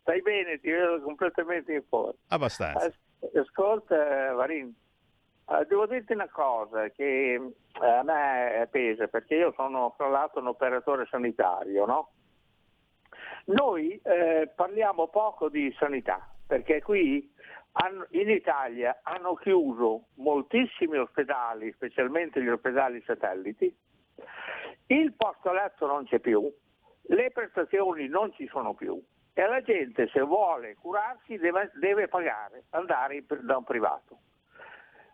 Stai bene, ti vedo completamente in forma. Abbastanza. Ascolta Varin, devo dirti una cosa che a me pesa, perché io sono fra l'altro un operatore sanitario, no? Noi parliamo poco di sanità, perché qui in Italia hanno chiuso moltissimi ospedali, specialmente gli ospedali satelliti, il posto letto non c'è più, le prestazioni non ci sono più. E la gente, se vuole curarsi, deve pagare, andare da un privato.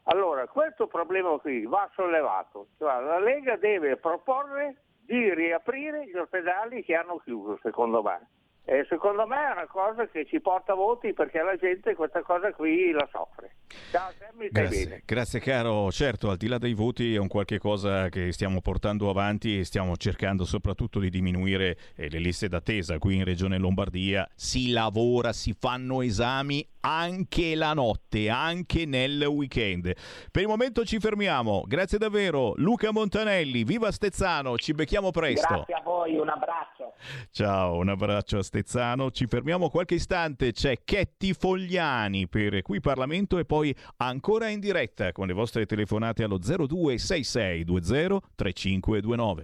Allora, questo problema qui va sollevato. Cioè, la Lega deve proporre di riaprire gli ospedali che hanno chiuso, secondo me. E secondo me è una cosa che ci porta voti, perché la gente questa cosa qui la soffre. Ciao, Sammy, stai bene? Grazie caro, certo, al di là dei voti è un qualche cosa che stiamo portando avanti e stiamo cercando soprattutto di diminuire le liste d'attesa qui in Regione Lombardia. Si lavora, si fanno esami anche la notte, anche nel weekend. Per il momento ci fermiamo, grazie davvero Luca Montanelli, viva Stezzano, ci becchiamo presto. Grazie a voi, un abbraccio. Ciao, un abbraccio a Stezzano. Ci fermiamo qualche istante, c'è Chetti Fogliani per Qui Parlamento e poi ancora in diretta con le vostre telefonate allo 0266203529.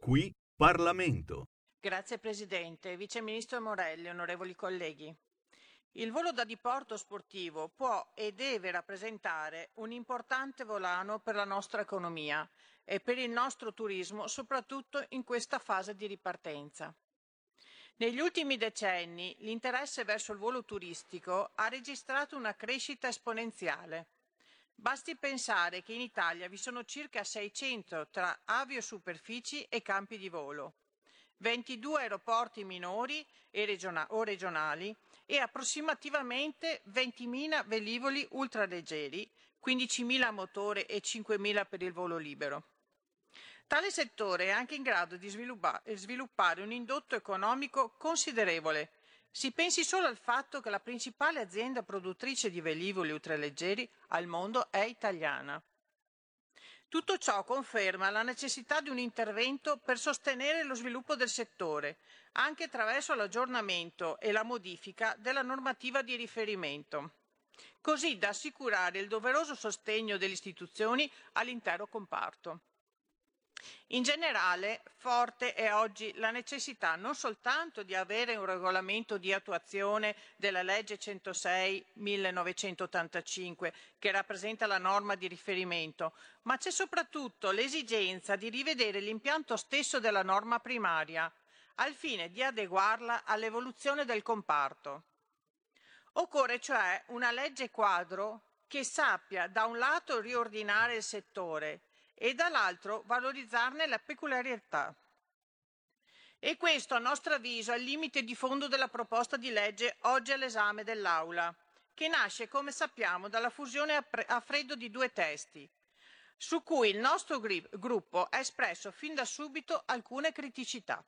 Qui Parlamento. Grazie Presidente, Vice Ministro Morelli, onorevoli colleghi. Il volo da diporto sportivo può e deve rappresentare un importante volano per la nostra economia e per il nostro turismo, soprattutto in questa fase di ripartenza. Negli ultimi decenni l'interesse verso il volo turistico ha registrato una crescita esponenziale. Basti pensare che in Italia vi sono circa 600 tra aviosuperfici e campi di volo, 22 aeroporti minori e regionali e approssimativamente 20.000 velivoli ultraleggeri, 15.000 a motore e 5.000 per il volo libero. Tale settore è anche in grado di sviluppare un indotto economico considerevole. Si pensi solo al fatto che la principale azienda produttrice di velivoli ultraleggeri al mondo è italiana. Tutto ciò conferma la necessità di un intervento per sostenere lo sviluppo del settore, anche attraverso l'aggiornamento e la modifica della normativa di riferimento, così da assicurare il doveroso sostegno delle istituzioni all'intero comparto. In generale, forte è oggi la necessità non soltanto di avere un regolamento di attuazione della legge 106/1985, che rappresenta la norma di riferimento, ma c'è soprattutto l'esigenza di rivedere l'impianto stesso della norma primaria, al fine di adeguarla all'evoluzione del comparto. Occorre cioè una legge quadro che sappia da un lato riordinare il settore e dall'altro valorizzarne la peculiarità. E questo, a nostro avviso, è il limite di fondo della proposta di legge oggi all'esame dell'Aula, che nasce, come sappiamo, dalla fusione a freddo di due testi, su cui il nostro gruppo ha espresso fin da subito alcune criticità.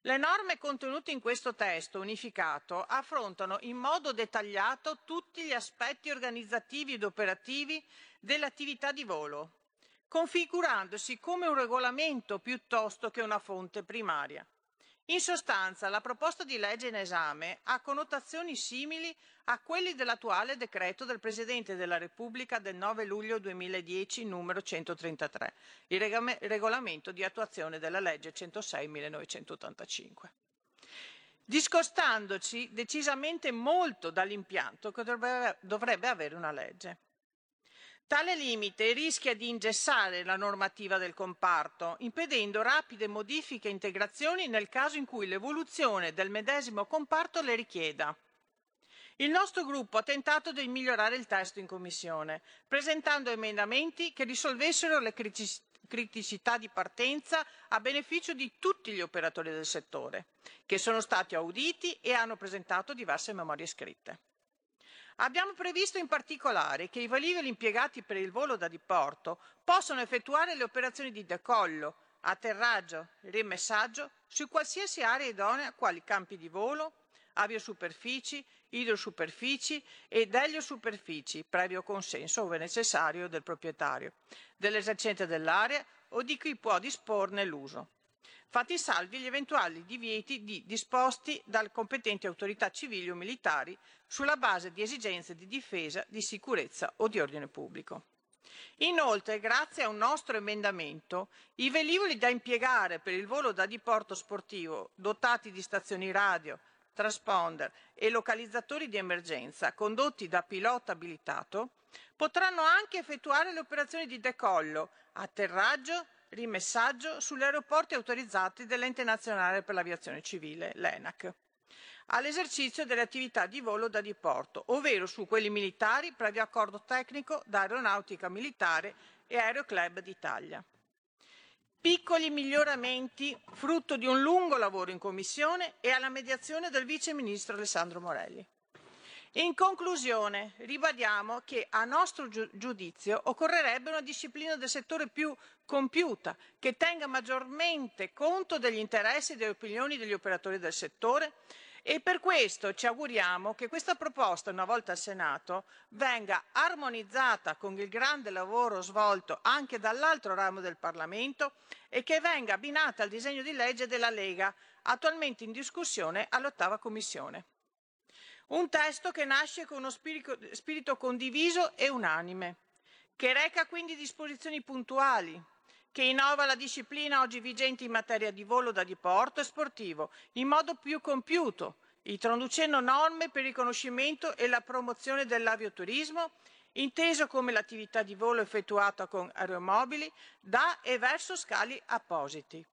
Le norme contenute in questo testo unificato affrontano in modo dettagliato tutti gli aspetti organizzativi ed operativi dell'attività di volo, configurandosi come un regolamento piuttosto che una fonte primaria. In sostanza, la proposta di legge in esame ha connotazioni simili a quelli dell'attuale decreto del Presidente della Repubblica del 9 luglio 2010 numero 133, il regolamento di attuazione della legge 106/1985, discostandoci decisamente molto dall'impianto che dovrebbe avere una legge. Tale limite rischia di ingessare la normativa del comparto, impedendo rapide modifiche e integrazioni nel caso in cui l'evoluzione del medesimo comparto le richieda. Il nostro gruppo ha tentato di migliorare il testo in Commissione, presentando emendamenti che risolvessero le criticità di partenza a beneficio di tutti gli operatori del settore, che sono stati auditi e hanno presentato diverse memorie scritte. Abbiamo previsto in particolare che i velivoli impiegati per il volo da diporto possano effettuare le operazioni di decollo, atterraggio, rimessaggio su qualsiasi area idonea, quali campi di volo, aviosuperfici, idrosuperfici ed eliosuperfici, previo consenso, ove necessario, del proprietario, dell'esercente dell'area o di chi può disporne l'uso, fatti salvi gli eventuali divieti disposti dalle competenti autorità civili o militari sulla base di esigenze di difesa, di sicurezza o di ordine pubblico. Inoltre, grazie a un nostro emendamento, i velivoli da impiegare per il volo da diporto sportivo dotati di stazioni radio, transponder e localizzatori di emergenza condotti da pilota abilitato potranno anche effettuare le operazioni di decollo, atterraggio, rimessaggio sugli aeroporti autorizzati dell'Ente Nazionale per l'Aviazione Civile, l'ENAC, all'esercizio delle attività di volo da diporto, ovvero su quelli militari previo accordo tecnico da Aeronautica Militare e Aeroclub d'Italia. Piccoli miglioramenti frutto di un lungo lavoro in commissione e alla mediazione del Vice Ministro Alessandro Morelli. In conclusione, ribadiamo che a nostro giudizio occorrerebbe una disciplina del settore più compiuta, che tenga maggiormente conto degli interessi e delle opinioni degli operatori del settore, e per questo ci auguriamo che questa proposta, una volta al Senato, venga armonizzata con il grande lavoro svolto anche dall'altro ramo del Parlamento e che venga abbinata al disegno di legge della Lega, attualmente in discussione all'8ª Commissione. Un testo che nasce con uno spirito condiviso e unanime, che reca quindi disposizioni puntuali, che innova la disciplina oggi vigente in materia di volo da diporto e sportivo in modo più compiuto, introducendo norme per il riconoscimento e la promozione dell'avioturismo, inteso come l'attività di volo effettuata con aeromobili da e verso scali appositi,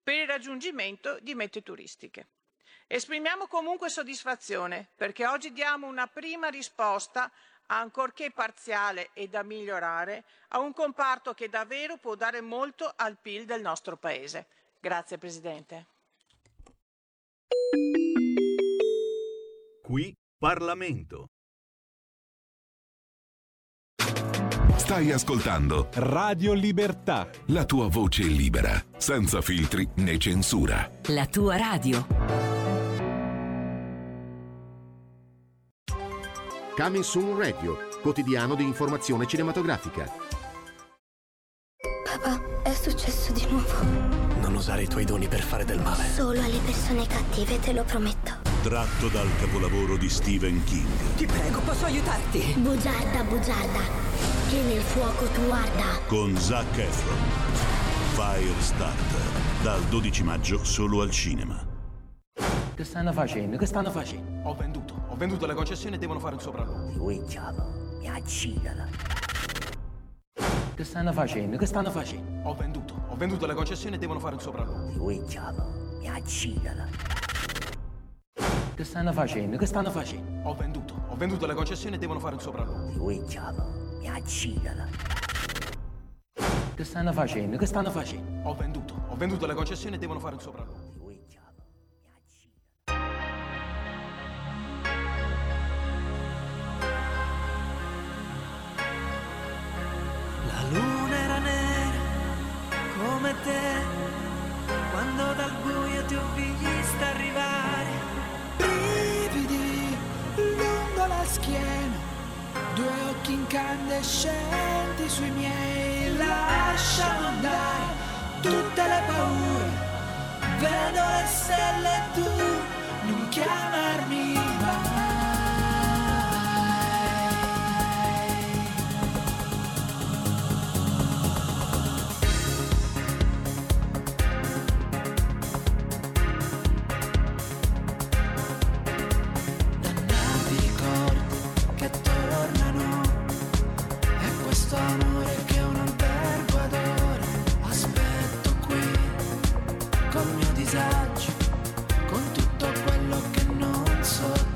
per il raggiungimento di mete turistiche. Esprimiamo comunque soddisfazione perché oggi diamo una prima risposta, ancorché parziale e da migliorare, a un comparto che davvero può dare molto al PIL del nostro Paese. Grazie Presidente. Qui Parlamento. Stai ascoltando Radio Libertà, la tua voce libera, senza filtri né censura. La tua radio. Coming Soon Radio, quotidiano di informazione cinematografica. Papà, è successo di nuovo. Non usare i tuoi doni per fare del male. Solo alle persone cattive, te lo prometto. Tratto dal capolavoro di Stephen King. Ti prego, posso aiutarti? Bugiarda, bugiarda, che nel fuoco tu arda. Con Zac Efron. Firestarter, dal 12 maggio solo al cinema. Che stanno facendo? Che stanno facendo? Ho venduto la concessione e devono fare un sopralluogo. Luigiano, mi accidala. Che stanno facendo? Che stanno facendo? Ho venduto la concessione e devono fare un sopralluogo. Luigiano, mi accidala. Che stanno facendo? Che stanno facendo? Ho venduto la concessione e devono fare un sopralluogo. Luigiano, mi accidala. Che stanno facendo? Che stanno facendo? Ho venduto la concessione e devono fare un sopralluogo. Quando dal buio ti ho vista arrivare, brividi lungo la schiena, due occhi incandescenti sui miei. Lasciamo andare tutte le paure, vedo le stelle e tu non chiamarmi con tutto quello che non so.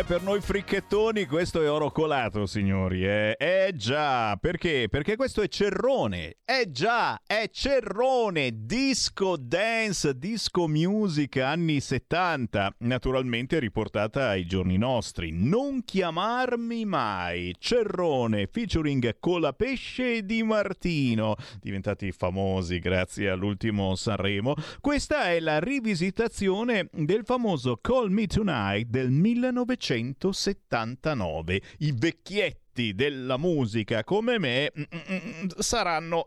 Beh, per noi fricchettoni questo è oro colato, signori. Già, perché? Perché questo è Cerrone. È Cerrone, disco dance, disco music anni 70, naturalmente riportata ai giorni nostri. Non chiamarmi mai, Cerrone, featuring Colapesce e Di Martino, diventati famosi grazie all'ultimo Sanremo. Questa è la rivisitazione del famoso Call Me Tonight del 1979. I vecchietti della musica come me saranno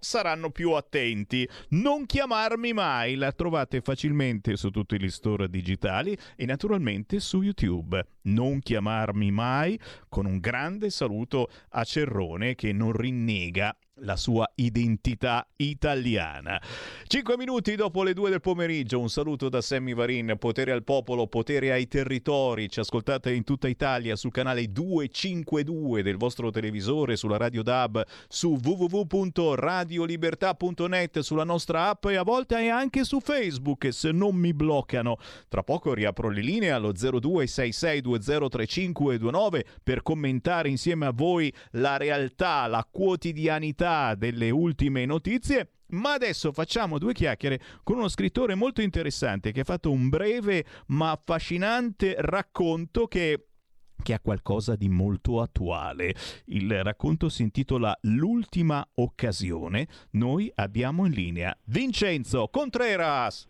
più attenti. Non chiamarmi mai, la trovate facilmente su tutti gli store digitali e naturalmente su YouTube. Non chiamarmi mai, con un grande saluto a Cerrone che non rinnega la sua identità italiana. 5 minuti dopo le 2 del pomeriggio, un saluto da Sammy Varin. Potere al popolo, potere ai territori. Ci ascoltate in tutta Italia sul canale 252 del vostro televisore, sulla radio DAB, su www.radiolibertà.net, sulla nostra app e a volte è anche su Facebook, se non mi bloccano. Tra poco riapro le linee allo 0266203529 per commentare insieme a voi la realtà, la quotidianità delle ultime notizie. Ma adesso facciamo due chiacchiere con uno scrittore molto interessante che ha fatto un breve ma affascinante racconto che ha qualcosa di molto attuale. Il racconto si intitola L'ultima occasione. Noi abbiamo in linea Vincenzo Contreras.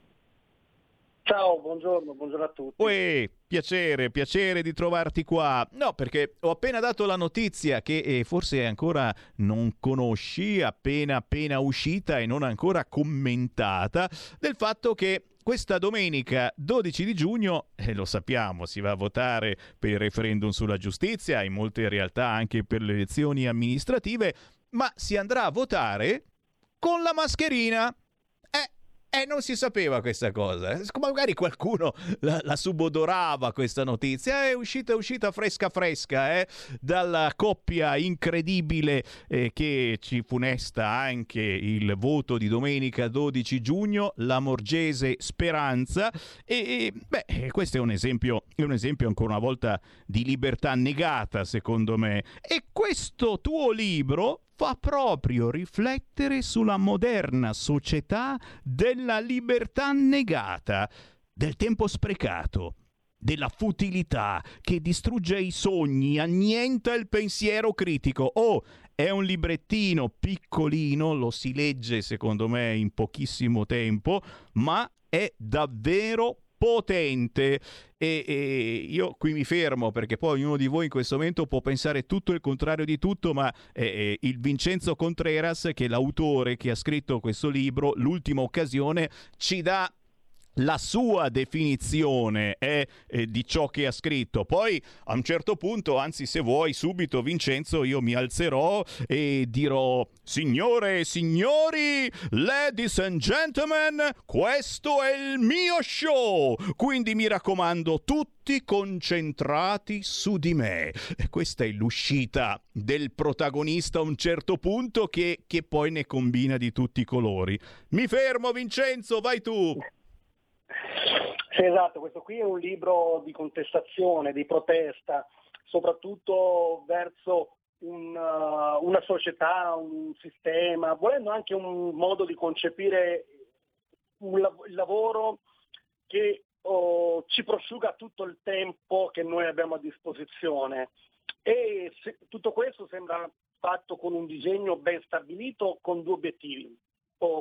Ciao, buongiorno a tutti. Uè, piacere di trovarti qua. No, perché ho appena dato la notizia che forse ancora non conosci, appena uscita e non ancora commentata, del fatto che questa domenica 12 di giugno, lo sappiamo, si va a votare per il referendum sulla giustizia, in molte realtà anche per le elezioni amministrative, ma si andrà a votare con la mascherina. Non si sapeva questa cosa, magari qualcuno la subodorava questa notizia, è uscita fresca dalla coppia incredibile che ci funesta anche il voto di domenica 12 giugno, la Morgese Speranza, e questo è un esempio ancora una volta di libertà negata, secondo me, e questo tuo libro fa proprio riflettere sulla moderna società della libertà negata, del tempo sprecato, della futilità che distrugge i sogni, annienta il pensiero critico. È un librettino piccolino, lo si legge secondo me in pochissimo tempo, ma è davvero potente. E io qui mi fermo, perché poi ognuno di voi in questo momento può pensare tutto il contrario di tutto, ma il Vincenzo Contreras, che è l'autore che ha scritto questo libro, L'ultima occasione, ci dà la sua definizione di ciò che ha scritto. Poi a un certo punto, anzi se vuoi subito Vincenzo, io mi alzerò e dirò: signore e signori, ladies and gentlemen, questo è il mio show, quindi mi raccomando tutti concentrati su di me. E questa è l'uscita del protagonista a un certo punto, che poi ne combina di tutti i colori. Mi fermo, Vincenzo, vai tu. Sì, esatto, questo qui è un libro di contestazione, di protesta, soprattutto verso una società, un sistema, volendo anche un modo di concepire il lavoro che ci prosciuga tutto il tempo che noi abbiamo a disposizione. E tutto questo sembra fatto con un disegno ben stabilito, con due obiettivi: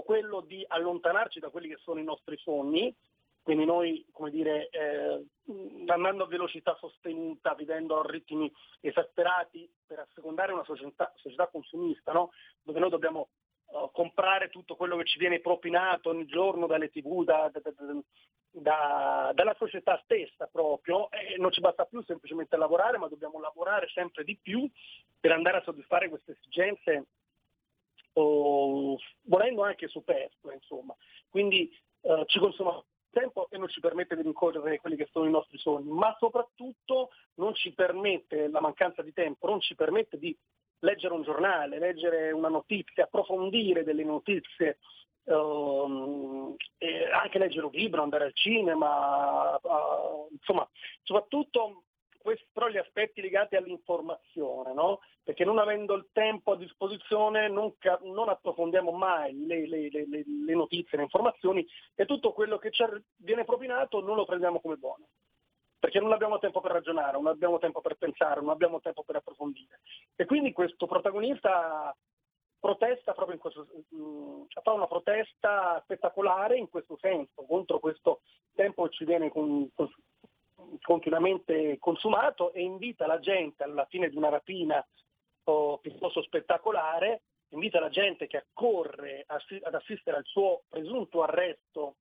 quello di allontanarci da quelli che sono i nostri sogni, quindi noi, come dire, andando a velocità sostenuta, vivendo a ritmi esasperati per assecondare una società consumista, no? Dove noi dobbiamo comprare tutto quello che ci viene propinato ogni giorno dalle tv, dalla società stessa proprio, e non ci basta più semplicemente lavorare, ma dobbiamo lavorare sempre di più per andare a soddisfare queste esigenze, volendo anche superflue, insomma. Quindi ci consuma tempo e non ci permette di rincorrere quelli che sono i nostri sogni, ma soprattutto non ci permette, la mancanza di tempo non ci permette di leggere un giornale, leggere una notizia, approfondire delle notizie, e anche leggere un libro, andare al cinema, insomma, soprattutto questi però gli aspetti legati all'informazione, no? Perché non avendo il tempo a disposizione non approfondiamo mai le notizie, le informazioni, e tutto quello che ci viene propinato non lo prendiamo come buono, perché non abbiamo tempo per ragionare, non abbiamo tempo per pensare, non abbiamo tempo per approfondire. E quindi questo protagonista protesta proprio in questo, fa una protesta spettacolare in questo senso, contro questo tempo che ci viene continuamente consumato, e invita la gente alla fine di una rapina piuttosto spettacolare, invita la gente che accorre ad assistere al suo presunto arresto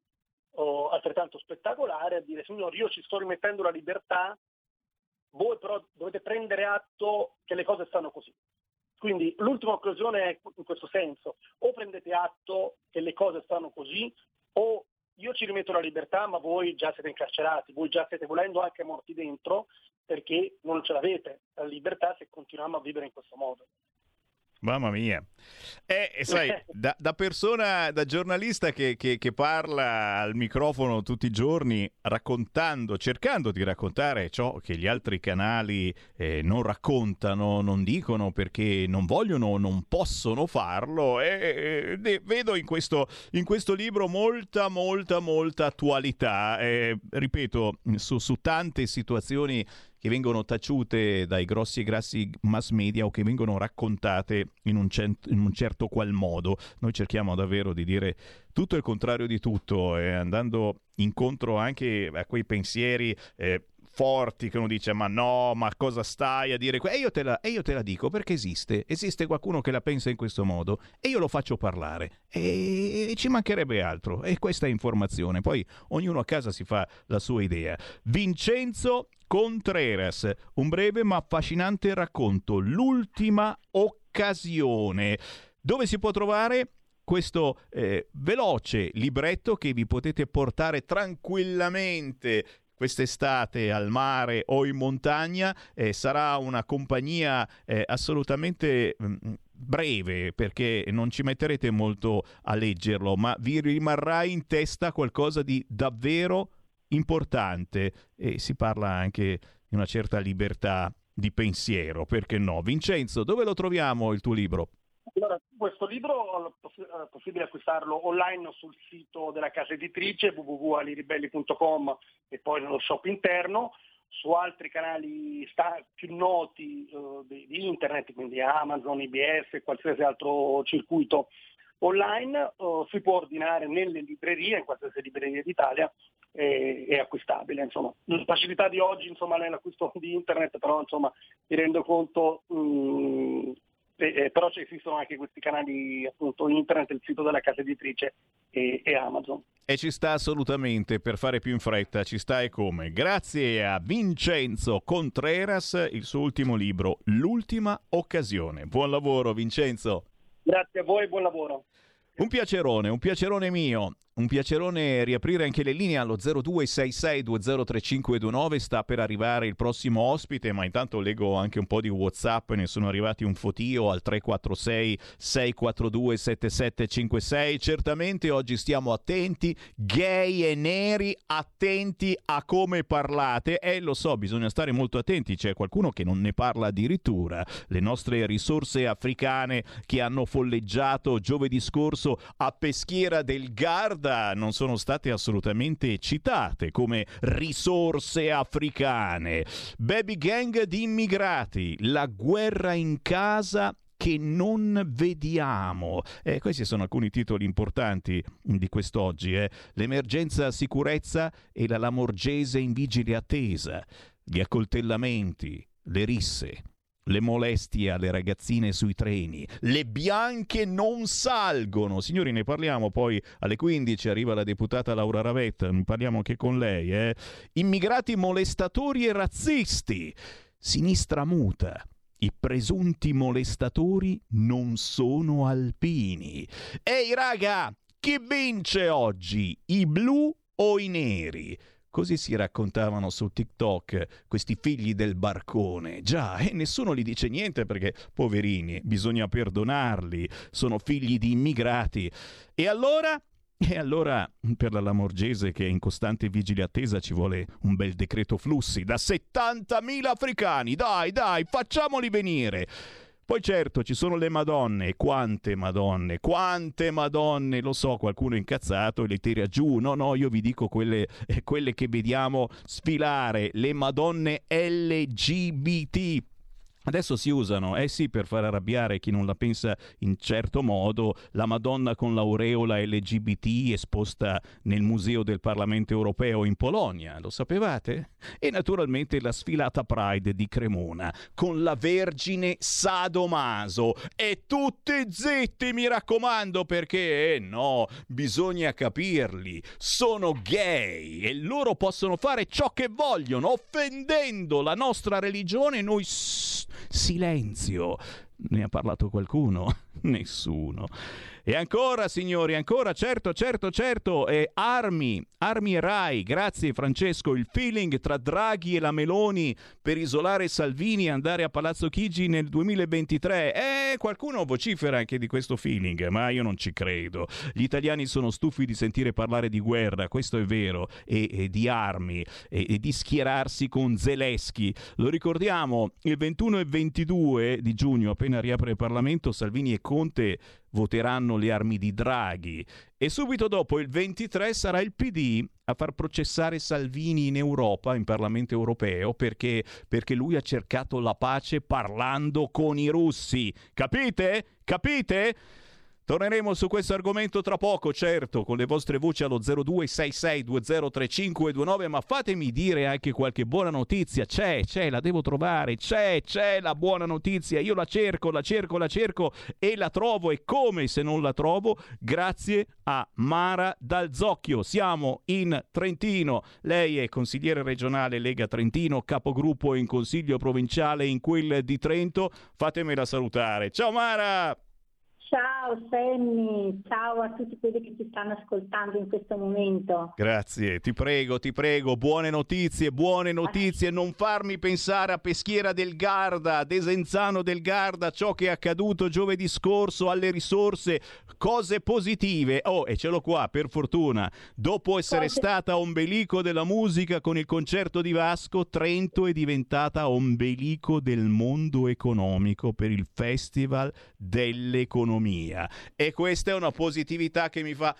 altrettanto spettacolare a dire: signori, io ci sto rimettendo la libertà, voi però dovete prendere atto che le cose stanno così. Quindi l'ultima occasione è in questo senso: o prendete atto che le cose stanno così, o io ci rimetto la libertà, ma voi già siete incarcerati, voi già siete volendo anche morti dentro, perché non ce l'avete la libertà se continuiamo a vivere in questo modo. Mamma mia, sai, da persona, da giornalista che parla al microfono tutti i giorni, cercando di raccontare ciò che gli altri canali non raccontano, non dicono perché non vogliono, non possono farlo, vedo in questo libro molta attualità, ripeto, su tante situazioni che vengono taciute dai grossi e grassi mass media o che vengono raccontate in un certo qual modo. Noi cerchiamo davvero di dire tutto il contrario di tutto, andando incontro anche a quei pensieri forti che uno dice: ma no, ma cosa stai a dire? E io te la dico perché esiste qualcuno che la pensa in questo modo e io lo faccio parlare, e ci mancherebbe altro, e questa è informazione. Poi ognuno a casa si fa la sua idea. Vincenzo Contreras, un breve ma affascinante racconto, L'ultima occasione. Dove si può trovare questo veloce libretto che vi potete portare tranquillamente quest'estate al mare o in montagna? Sarà una compagnia assolutamente breve, perché non ci metterete molto a leggerlo, ma vi rimarrà in testa qualcosa di davvero importante, e si parla anche di una certa libertà di pensiero, perché no? Vincenzo, dove lo troviamo il tuo libro? Allora, questo libro è possibile acquistarlo online sul sito della casa editrice www.aliribelli.com e poi nello shop interno, su altri canali più noti di internet, quindi Amazon, IBS, qualsiasi altro circuito online. Si può ordinare nelle librerie, in qualsiasi libreria d'Italia è acquistabile. Insomma, la facilità di oggi, insomma, nell'acquisto di internet, però insomma mi rendo conto, però esistono anche questi canali, appunto, internet, il sito della casa editrice e Amazon. E ci sta assolutamente, per fare più in fretta, ci sta e come. Grazie a Vincenzo Contreras, il suo ultimo libro, L'ultima occasione. Buon lavoro, Vincenzo. Grazie a voi, buon lavoro. Un piacerone mio, un piacerone riaprire anche le linee allo 0266203529, sta per arrivare il prossimo ospite, ma intanto leggo anche un po' di WhatsApp, ne sono arrivati un fotio al 346 642 7756, certamente oggi stiamo attenti, gay e neri, attenti a come parlate, lo so, bisogna stare molto attenti, c'è qualcuno che non ne parla addirittura, le nostre risorse africane che hanno folleggiato giovedì scorso a Peschiera del Garda non sono state assolutamente citate come risorse africane. Baby gang di immigrati, la guerra in casa che non vediamo. Questi sono alcuni titoli importanti di quest'oggi. L'emergenza sicurezza e la Lamorgese in vigile attesa, gli accoltellamenti, le risse, le molestie alle ragazzine sui treni, le bianche non salgono. Signori, ne parliamo poi alle 15, arriva la deputata Laura Ravetto, ne parliamo anche con lei. Immigrati molestatori e razzisti, sinistra muta, i presunti molestatori non sono alpini. Ehi raga, chi vince oggi, i blu o i neri? Così si raccontavano su TikTok questi figli del barcone. Già, e nessuno gli dice niente perché, poverini, bisogna perdonarli, sono figli di immigrati. E allora E allora per la Lamorgese, che è in costante vigile attesa, ci vuole un bel decreto flussi da 70.000 africani. Dai, facciamoli venire. Poi certo ci sono le Madonne, quante Madonne, lo so, qualcuno è incazzato e le tira giù, no, io vi dico quelle che vediamo sfilare, le Madonne LGBT. Adesso si usano, sì, per far arrabbiare chi non la pensa in certo modo, la Madonna con l'aureola LGBT esposta nel Museo del Parlamento Europeo in Polonia, lo sapevate? E naturalmente la sfilata Pride di Cremona con la Vergine Sadomaso. E tutti zitti, mi raccomando, perché no, bisogna capirli, sono gay e loro possono fare ciò che vogliono, offendendo la nostra religione, noi silenzio. Ne ha parlato qualcuno? Nessuno. E ancora, signori, certo, Armi e Rai, grazie Francesco, il feeling tra Draghi e la Meloni per isolare Salvini e andare a Palazzo Chigi nel 2023. Qualcuno vocifera anche di questo feeling, ma io non ci credo. Gli italiani sono stufi di sentire parlare di guerra, questo è vero, e di armi, e di schierarsi con Zelensky. Lo ricordiamo, il 21 e 22 di giugno, appena riapre il Parlamento, Salvini e Conte voteranno le armi di Draghi e subito dopo, il 23, sarà il PD a far processare Salvini in Europa, in Parlamento europeo, perché lui ha cercato la pace parlando con i russi. Capite? Torneremo su questo argomento tra poco, certo, con le vostre voci allo 0266203529, ma fatemi dire anche qualche buona notizia. C'è, la devo trovare, c'è la buona notizia, io la cerco e la trovo, e come se non la trovo? Grazie a Mara Dal Zocchio. Siamo in Trentino, lei è consigliere regionale Lega Trentino, capogruppo in Consiglio Provinciale in quel di Trento, fatemela salutare. Ciao Mara! Ciao Sammy, ciao a tutti quelli che ci stanno ascoltando in questo momento. Grazie, ti prego, buone notizie, non farmi pensare a Peschiera del Garda, a Desenzano del Garda, ciò che è accaduto giovedì scorso alle risorse, cose positive. E ce l'ho qua, per fortuna, dopo essere stata ombelico della musica con il concerto di Vasco, Trento è diventata ombelico del mondo economico per il Festival dell'Economia. E questa è una positività che mi fa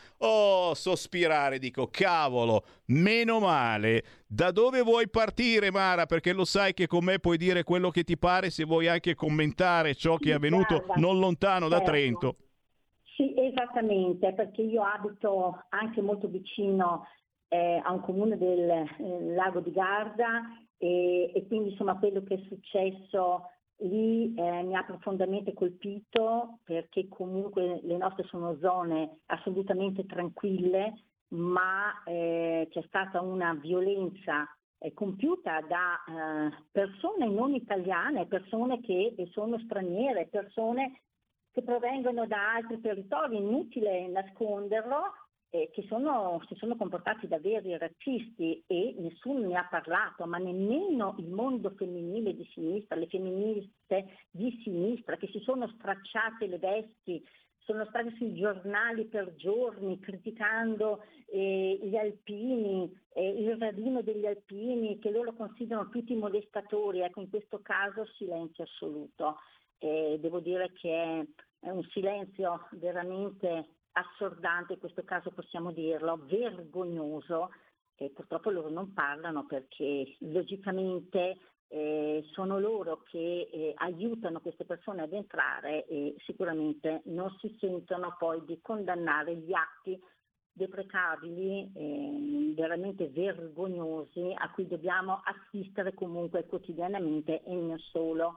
sospirare, dico cavolo, meno male. Da dove vuoi partire, Mara? Perché lo sai che con me puoi dire quello che ti pare, se vuoi anche commentare ciò che è avvenuto non lontano da Trento. Sì, esattamente, perché io abito anche molto vicino a un comune del lago di Garda e quindi insomma quello che è successo lì mi ha profondamente colpito, perché comunque le nostre sono zone assolutamente tranquille, ma c'è stata una violenza compiuta da persone non italiane, persone che sono straniere, persone che provengono da altri territori, inutile nasconderlo, che si sono comportati da veri razzisti e nessuno ne ha parlato, ma nemmeno il mondo femminile di sinistra, le femministe di sinistra che si sono stracciate le vesti, sono state sui giornali per giorni criticando gli alpini, il raduno degli alpini che loro considerano tutti molestatori. Ecco, in questo caso silenzio assoluto. Devo dire che è un silenzio veramente assordante, in questo caso possiamo dirlo, vergognoso, e purtroppo loro non parlano perché logicamente sono loro che aiutano queste persone ad entrare e sicuramente non si sentono poi di condannare gli atti deprecabili, veramente vergognosi, a cui dobbiamo assistere comunque quotidianamente e non solo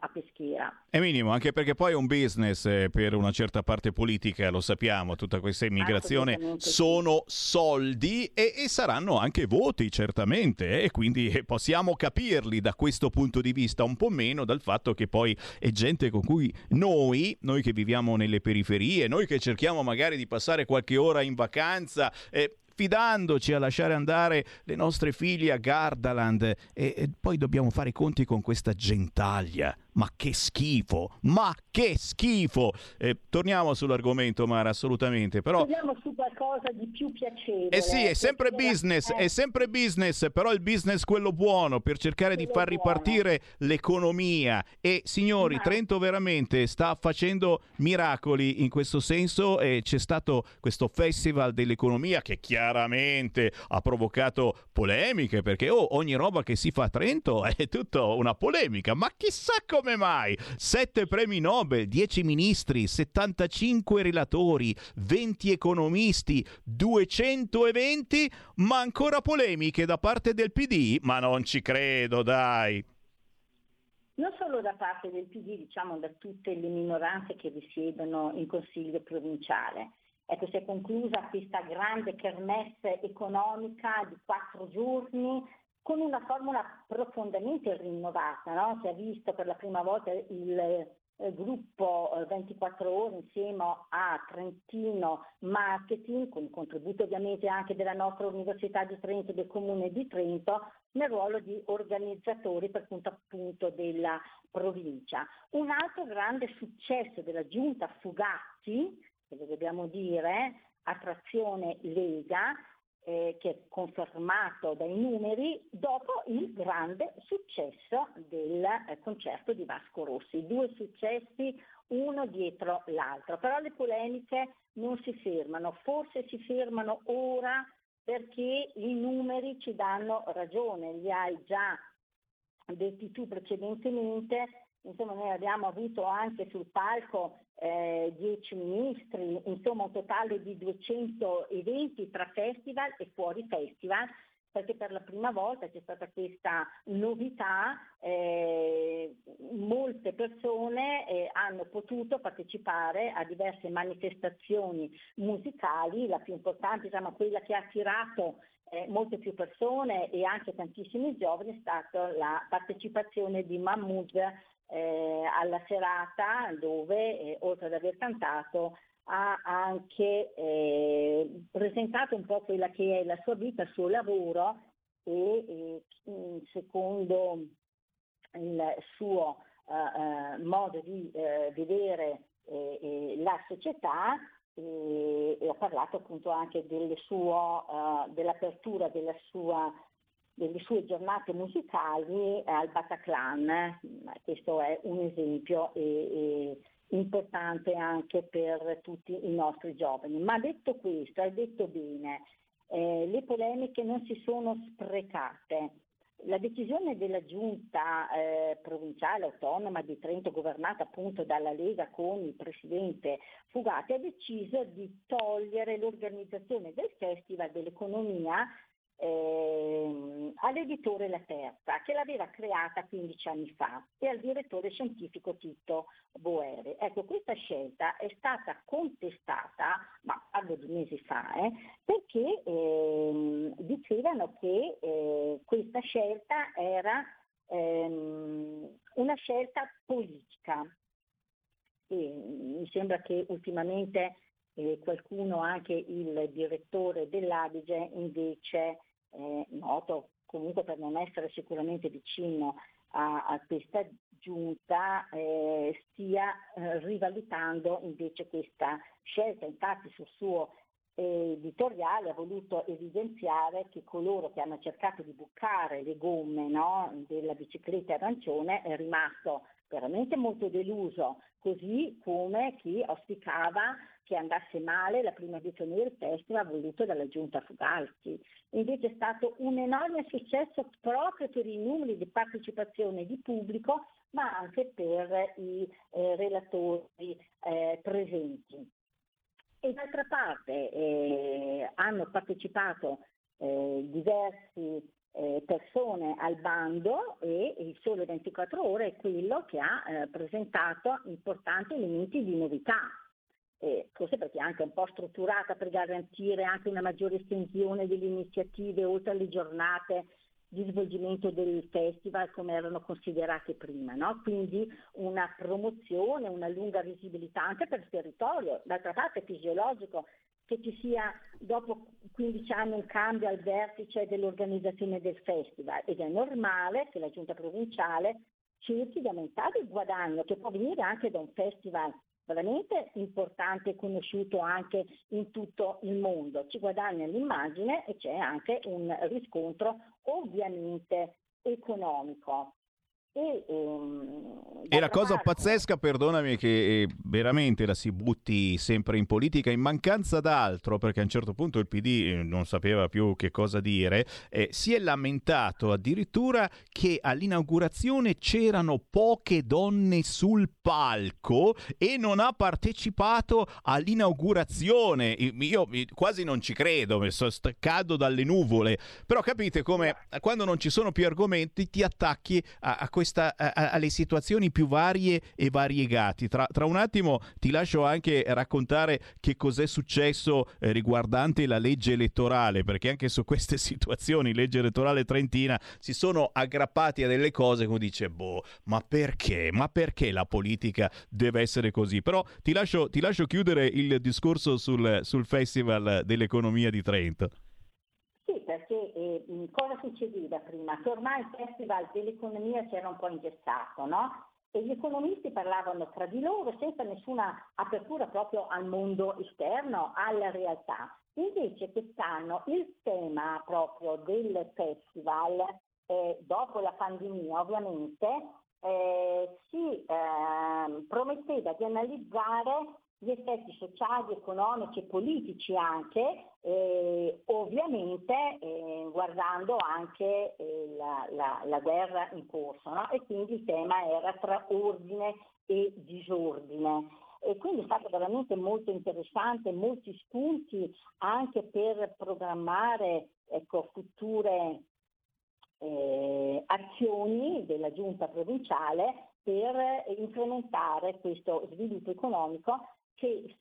a Peschiera. È minimo, anche perché poi è un business per una certa parte politica, lo sappiamo, tutta questa immigrazione sono soldi e saranno anche voti certamente, e quindi possiamo capirli da questo punto di vista, un po' meno dal fatto che poi è gente con cui noi che viviamo nelle periferie, noi che cerchiamo magari di passare qualche ora in vacanza, fidandoci a lasciare andare le nostre figlie a Gardaland, e poi dobbiamo fare i conti con questa gentaglia. ma che schifo, ma che schifo. Torniamo sull'argomento, Mara, assolutamente, però torniamo su qualcosa di più piacevole. Eh sì, è sempre business, però il business quello buono, per cercare quello di far ripartire l'economia. E signori, Trento veramente sta facendo miracoli in questo senso, e c'è stato questo festival dell'economia che chiaramente ha provocato polemiche, perché ogni roba che si fa a Trento è tutta una polemica, ma chissà come mai. 7 premi Nobel, 10 ministri, 75 relatori, 20 economisti, 200 eventi, ma ancora polemiche da parte del PD? Ma non ci credo, dai! Non solo da parte del PD, diciamo da tutte le minoranze che risiedono in Consiglio Provinciale. Ecco, si è conclusa questa grande kermesse economica di 4 giorni con una formula profondamente rinnovata, no? Si è visto per la prima volta il gruppo 24 ore insieme a Trentino Marketing, con il contributo ovviamente anche della nostra Università di Trento e del Comune di Trento, nel ruolo di organizzatori per conto appunto della provincia. Un altro grande successo della giunta Fugatti, che lo dobbiamo dire, a trazione Lega, che è confermato dai numeri, dopo il grande successo del concerto di Vasco Rossi. 2 successi, uno dietro l'altro. Però le polemiche non si fermano, forse si fermano ora perché i numeri ci danno ragione, li hai già detti tu precedentemente. Insomma, noi abbiamo avuto anche sul palco 10 ministri, insomma un totale di 200 eventi tra festival e fuori festival, perché per la prima volta c'è stata questa novità, molte persone hanno potuto partecipare a diverse manifestazioni musicali, la più importante, diciamo, quella che ha attirato molte più persone e anche tantissimi giovani è stata la partecipazione di Mahmood alla serata, dove oltre ad aver cantato ha anche presentato un po' quella che è la sua vita, il suo lavoro e secondo il suo modo di vedere la società, e ha parlato appunto anche dell'apertura delle sue giornate musicali al Bataclan. Questo è un esempio importante anche per tutti i nostri giovani. Ma detto questo, hai detto bene, le polemiche non si sono sprecate. La decisione della giunta provinciale autonoma di Trento, governata appunto dalla Lega con il presidente Fugatti, ha deciso di togliere l'organizzazione del Festival dell'Economia all'editore La Terza, che l'aveva creata 15 anni fa, e al direttore scientifico Tito Boeri. Ecco, questa scelta è stata contestata, ma parlo di mesi fa, perché dicevano che questa scelta era una scelta politica. E mi sembra che ultimamente qualcuno, anche il direttore dell'Adige, invece noto comunque per non essere sicuramente vicino a questa giunta, stia rivalutando invece questa scelta. Infatti sul suo editoriale ha voluto evidenziare che coloro che hanno cercato di bucare le gomme, no, della bicicletta arancione è rimasto veramente molto deluso, così come chi auspicava che andasse male la prima edizione del festival voluto dalla giunta Fugatti. Invece è stato un enorme successo proprio per i numeri di partecipazione di pubblico, ma anche per i relatori presenti. E d'altra parte hanno partecipato diversi persone al bando, e il Sole 24 Ore è quello che ha presentato importanti elementi di novità, forse perché è anche un po' strutturata per garantire anche una maggiore estensione delle iniziative oltre alle giornate di svolgimento del festival come erano considerate prima, no? Quindi una promozione, una lunga visibilità anche per il territorio. D'altra parte è fisiologico che ci sia dopo 15 anni un cambio al vertice dell'organizzazione del festival, ed è normale che la giunta provinciale cerchi di aumentare il guadagno, che può venire anche da un festival veramente importante e conosciuto anche in tutto il mondo. Ci guadagna l'immagine e c'è anche un riscontro ovviamente economico. E la cosa pazzesca, perdonami, che veramente la si butti sempre in politica in mancanza d'altro, perché a un certo punto il PD non sapeva più che cosa dire, si è lamentato addirittura che all'inaugurazione c'erano poche donne sul palco e non ha partecipato all'inaugurazione. Io quasi non ci credo, cado dalle nuvole, però capite come quando non ci sono più argomenti ti attacchi a questo, alle situazioni più varie e variegate. Tra un attimo ti lascio anche raccontare che cos'è successo riguardante la legge elettorale, perché anche su queste situazioni, legge elettorale trentina, si sono aggrappati a delle cose come dice, ma perché la politica deve essere così? Però ti lascio chiudere il discorso sul Festival dell'Economia di Trento. Sì, perché cosa succedeva prima? Che ormai il Festival dell'Economia c'era un po' ingessato, no? E gli economisti parlavano tra di loro senza nessuna apertura proprio al mondo esterno, alla realtà. Invece quest'anno il tema proprio del Festival, dopo la pandemia ovviamente, si prometteva di analizzare gli effetti sociali, economici e politici anche, ovviamente guardando anche la guerra in corso, no? E quindi il tema era tra ordine e disordine. E quindi è stato veramente molto interessante, molti spunti anche per programmare, ecco, future azioni della Giunta Provinciale per incrementare questo sviluppo economico che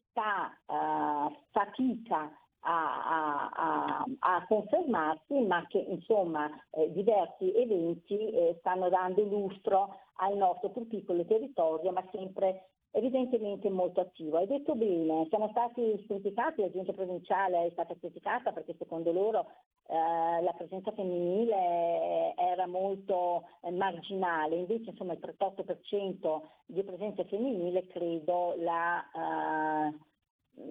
fatica a confermarsi, ma che insomma diversi eventi stanno dando lustro al nostro più piccolo territorio, ma sempre evidentemente molto attivo. Hai detto bene, siamo stati criticati, la Giunta Provinciale è stata criticata perché secondo loro la presenza femminile era molto marginale, invece insomma il 38% di presenza femminile credo la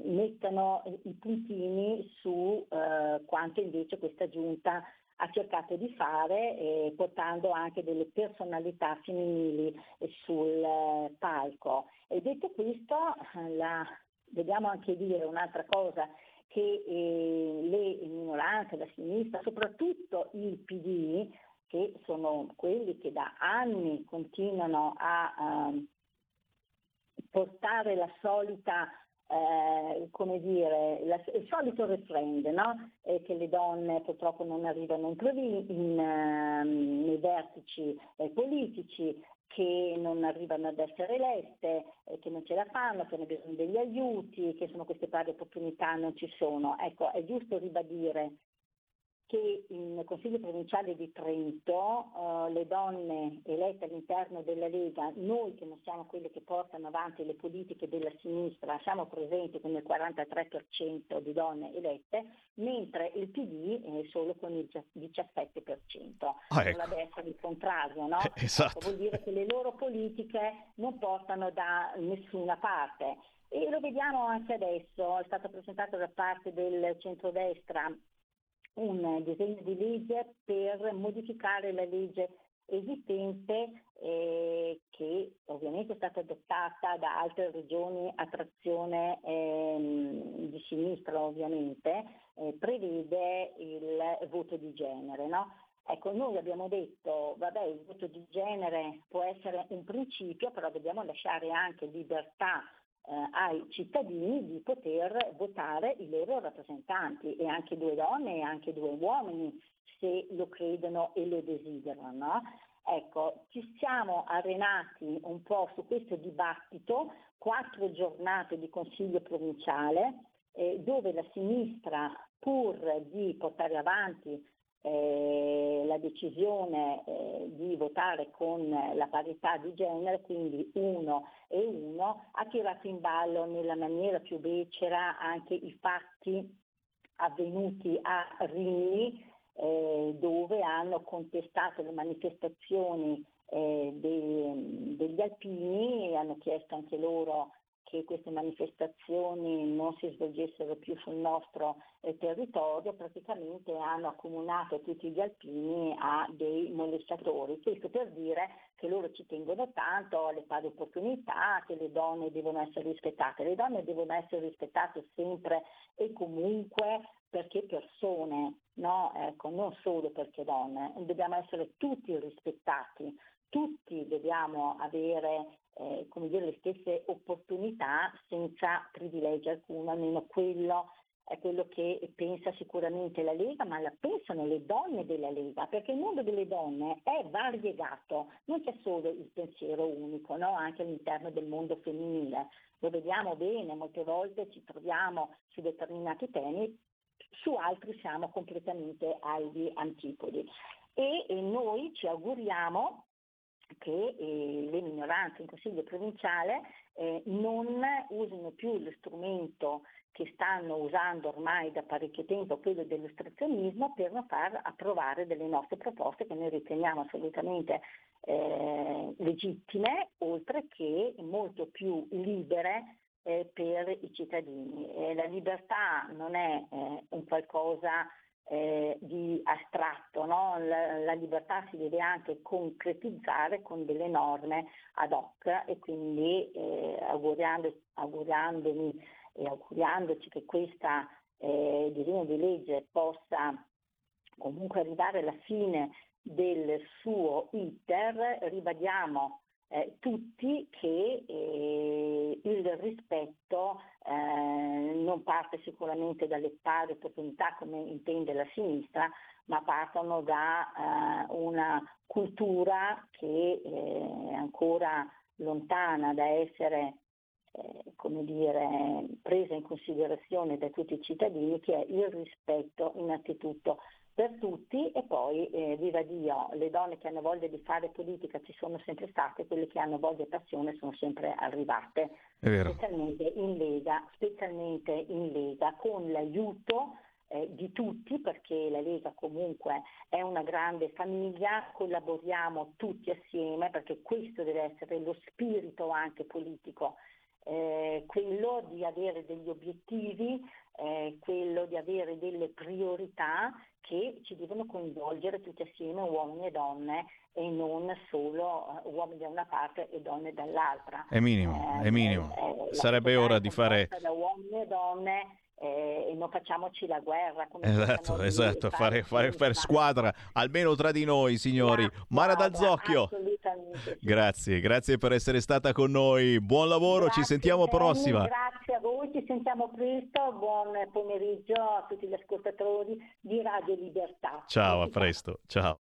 mettano i puntini su quanto invece questa Giunta ha cercato di fare, portando anche delle personalità femminili sul palco. E detto questo, dobbiamo anche dire un'altra cosa, che le minoranze, la sinistra, soprattutto il PD, che sono quelli che da anni continuano a portare la solita, il solito refrain, no? Che le donne purtroppo non arrivano nei vertici politici, che non arrivano ad essere elette, che non ce la fanno, che hanno bisogno degli aiuti, che sono queste pari opportunità non ci sono. Ecco, è giusto ribadire che in Consiglio Provinciale di Trento le donne elette all'interno della Lega, noi che non siamo quelle che portano avanti le politiche della sinistra, siamo presenti con il 43% di donne elette, mentre il PD solo con il 17%. Dovrebbe essere il contrario, no? Esatto. Vuol dire che le loro politiche non portano da nessuna parte. E lo vediamo anche adesso, è stato presentato da parte del centrodestra un disegno di legge per modificare la legge esistente, che ovviamente è stata adottata da altre regioni a trazione di sinistra, ovviamente, prevede il voto di genere, no? Ecco, noi abbiamo detto, il voto di genere può essere un principio, però dobbiamo lasciare anche libertà ai cittadini di poter votare i loro rappresentanti, e anche due donne e anche due uomini se lo credono e lo desiderano, no? Ecco, ci siamo arenati un po' su questo dibattito, 4 giornate di Consiglio Provinciale dove la sinistra, pur di portare avanti la decisione di votare con la parità di genere, quindi 1 e 1, ha tirato in ballo nella maniera più becera anche i fatti avvenuti a Rimini, dove hanno contestato le manifestazioni degli alpini, hanno chiesto anche loro che queste manifestazioni non si svolgessero più sul nostro territorio. Praticamente hanno accomunato tutti gli alpini a dei molestatori, questo per dire che loro ci tengono tanto alle pari opportunità, che le donne devono essere rispettate. Le donne devono essere rispettate sempre e comunque perché persone, no? Ecco, non solo perché donne, dobbiamo essere tutti rispettati, tutti dobbiamo avere come dire, le stesse opportunità senza privilegi alcuno, almeno quello è quello che pensa sicuramente la Lega, ma la pensano le donne della Lega, perché il mondo delle donne è variegato, non c'è solo il pensiero unico, no? Anche all'interno del mondo femminile. Lo vediamo bene, molte volte ci troviamo su determinati temi, su altri siamo completamente agli antipodi. E noi ci auguriamo che le minoranze in Consiglio Provinciale non usino più lo strumento che stanno usando ormai da parecchio tempo, quello dell'ostruzionismo, per non far approvare delle nostre proposte che noi riteniamo assolutamente legittime, oltre che molto più libere per i cittadini. La libertà non è un qualcosa di astratto, no? La libertà si deve anche concretizzare con delle norme ad hoc, e quindi augurandoci che questa disegno di legge possa comunque arrivare alla fine del suo iter, ribadiamo tutti che il rispetto non parte sicuramente dalle pari opportunità come intende la sinistra, ma partono da una cultura che è ancora lontana da essere come dire, presa in considerazione da tutti i cittadini, che è il rispetto innanzitutto per tutti. E poi viva Dio, le donne che hanno voglia di fare politica ci sono sempre state, quelle che hanno voglia e passione sono sempre arrivate, specialmente in Lega, con l'aiuto di tutti, perché la Lega comunque è una grande famiglia, collaboriamo tutti assieme, perché questo deve essere lo spirito anche politico, quello di avere degli obiettivi, quello di avere delle priorità che ci devono coinvolgere tutti assieme, uomini e donne, e non solo uomini da una parte e donne dall'altra. È minimo. Sarebbe ora di fare da uomini e donne e non facciamoci la guerra. Come esatto. Fare squadra almeno tra di noi, signori. Mara Dal Zocchio. Assolutamente. Grazie per essere stata con noi. Buon lavoro, grazie, ci sentiamo prossima. Grazie a voi, ci sentiamo presto. Buon pomeriggio a tutti gli ascoltatori di Radio Libertà. Ciao, a presto. Ciao.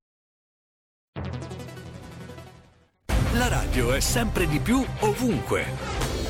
La radio è sempre di più ovunque.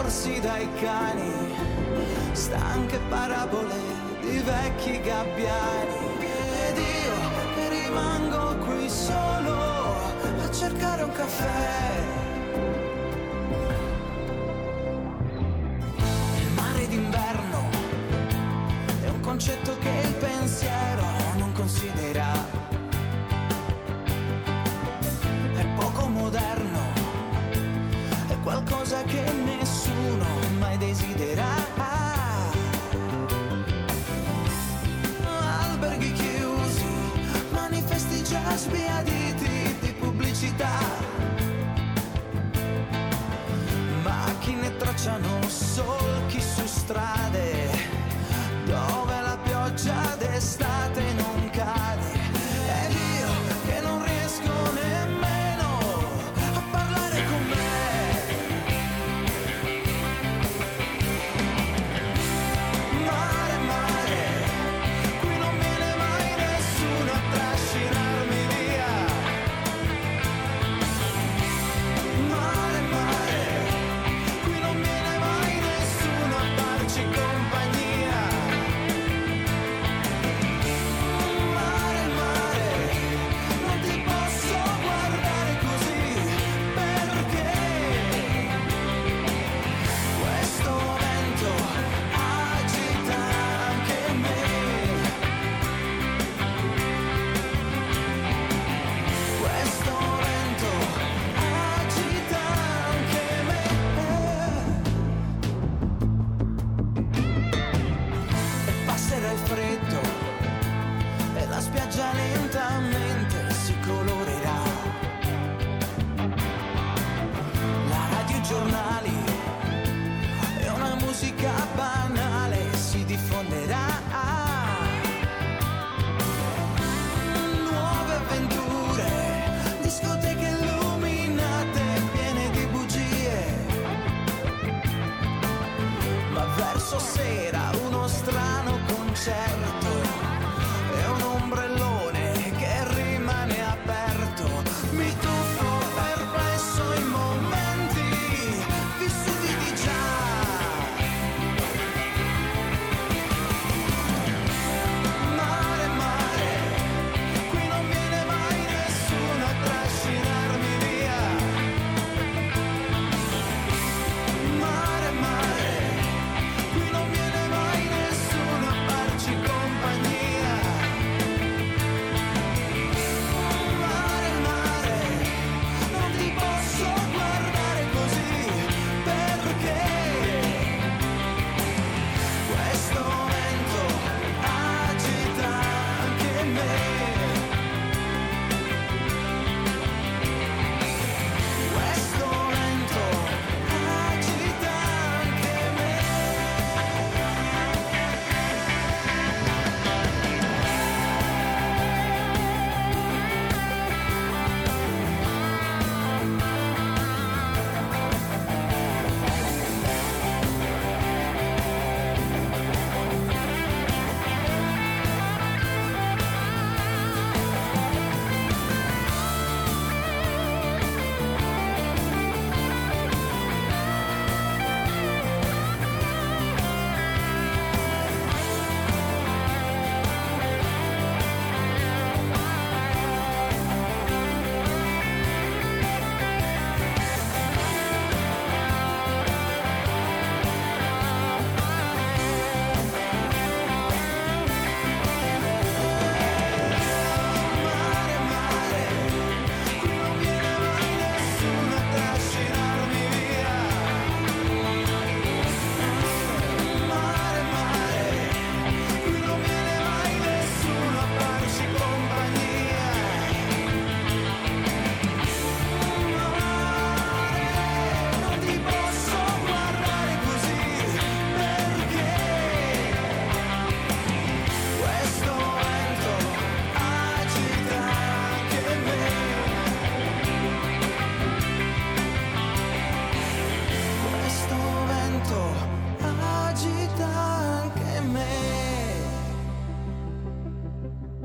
Corsi dai cani stanche parabole di vecchi gabbiani. Ed io che rimango qui solo a cercare un caffè. Il mare d'inverno è un concetto che il pensiero non considera. È poco moderno, è qualcosa che nessuno mai desidera. Alberghi chiusi, manifesti già sbiaditi di pubblicità. Macchine tracciano solchi su strade dove la pioggia d'estate non cade. Ed io che non riesco nemmeno a parlare con me. Sera uno strano concerto e un ombrellone che rimane aperto. Mi tuffo perplesso in momenti vissuti di già. Mare, mare, qui non viene mai nessuno a trascinarmi via. Mare, mare,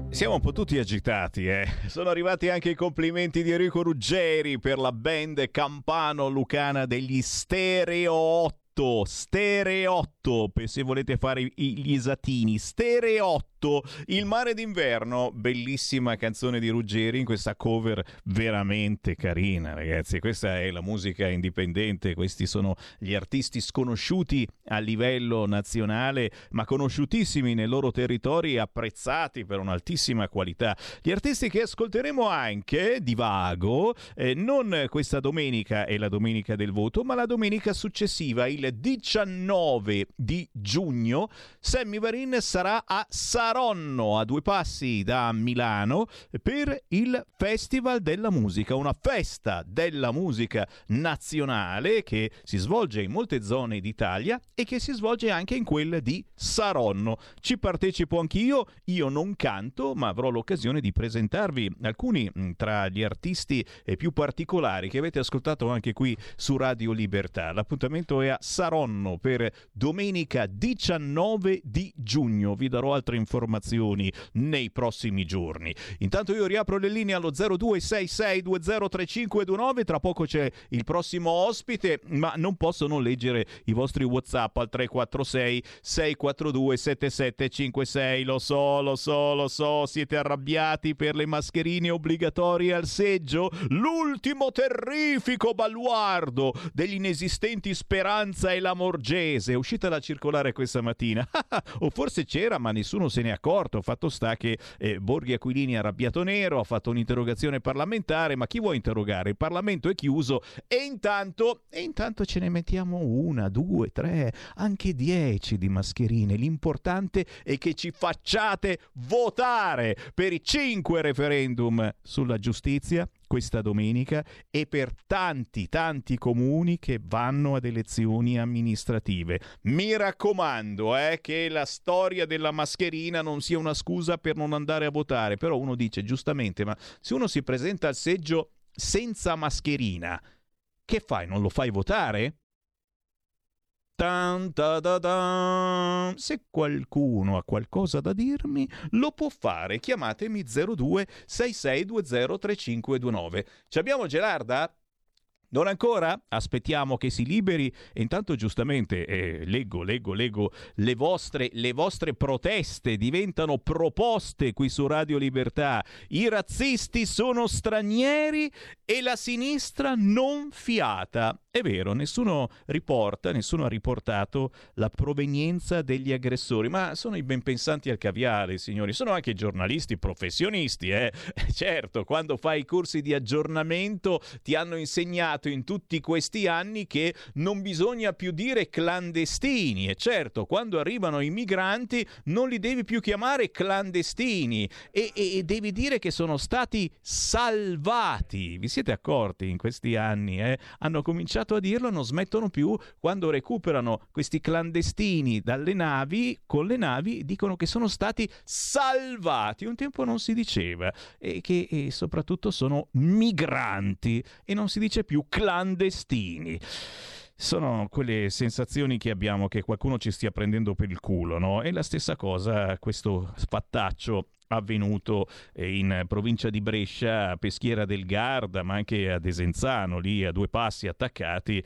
siamo un po' tutti agitati, eh? Sono arrivati anche i complimenti di Enrico Ruggeri per la band campano-lucana degli Stereo 8. 8, Stere 8, se volete fare gli esatini, Stere 8, Il mare d'inverno, bellissima canzone di Ruggeri in questa cover veramente carina, ragazzi. Questa è la musica indipendente, questi sono gli artisti sconosciuti a livello nazionale, ma conosciutissimi nei loro territori e apprezzati per un'altissima qualità. Gli artisti che ascolteremo anche di vago, non questa domenica è la domenica del voto, ma la domenica successiva, il 19 di giugno, Sammy Varin sarà a Saronno, a 2 passi da Milano, per il Festival della Musica, una festa della musica nazionale che si svolge in molte zone d'Italia e che si svolge anche in quella di Saronno. Ci partecipo anch'io, io non canto, ma avrò l'occasione di presentarvi alcuni tra gli artisti più particolari che avete ascoltato anche qui su Radio Libertà. L'appuntamento è a Saronno per domenica 19 di giugno. Vi darò altre informazioni nei prossimi giorni. Intanto io riapro le linee allo 0266203529, tra poco c'è il prossimo ospite, ma non posso non leggere i vostri WhatsApp al 346 642 7756. Lo so, siete arrabbiati per le mascherine obbligatorie al seggio, l'ultimo terrifico baluardo degli inesistenti Speranza e la Morgese. È uscita la circolare questa mattina o forse c'era ma nessuno se ne è accorto. Fatto sta che Borghi Aquilini arrabbiato nero ha fatto un'interrogazione parlamentare, ma chi vuoi interrogare? Il Parlamento è chiuso e intanto ce ne mettiamo 1, 2, 3, anche 10 di mascherine. L'importante è che ci facciate votare per i 5 referendum sulla giustizia questa domenica e per tanti comuni che vanno ad elezioni amministrative. Mi raccomando che la storia della mascherina non sia una scusa per non andare a votare. Però uno dice giustamente, ma se uno si presenta al seggio senza mascherina, che fai? Non lo fai votare? Se qualcuno ha qualcosa da dirmi lo può fare, chiamatemi 0266203529. Ci abbiamo Gelarda? Non ancora? Aspettiamo che si liberi. E intanto giustamente leggo le vostre proteste diventano proposte qui su Radio Libertà. I razzisti sono stranieri e la sinistra non fiata. È vero, nessuno ha riportato la provenienza degli aggressori, ma sono i benpensanti al caviale, signori. Sono anche giornalisti professionisti, Certo, quando fai i corsi di aggiornamento ti hanno insegnato in tutti questi anni che non bisogna più dire clandestini. E certo, quando arrivano i migranti non li devi più chiamare clandestini e devi dire che sono stati salvati. Vi siete accorti in questi anni, Hanno cominciato a dirlo, non smettono più. Quando recuperano questi clandestini dalle navi, con le navi dicono che sono stati salvati. Un tempo non si diceva e che soprattutto sono migranti e non si dice più clandestini. Sono quelle sensazioni che abbiamo, che qualcuno ci stia prendendo per il culo, no? E la stessa cosa questo fattaccio avvenuto in provincia di Brescia, a Peschiera del Garda, ma anche a Desenzano, lì a 2 passi attaccati,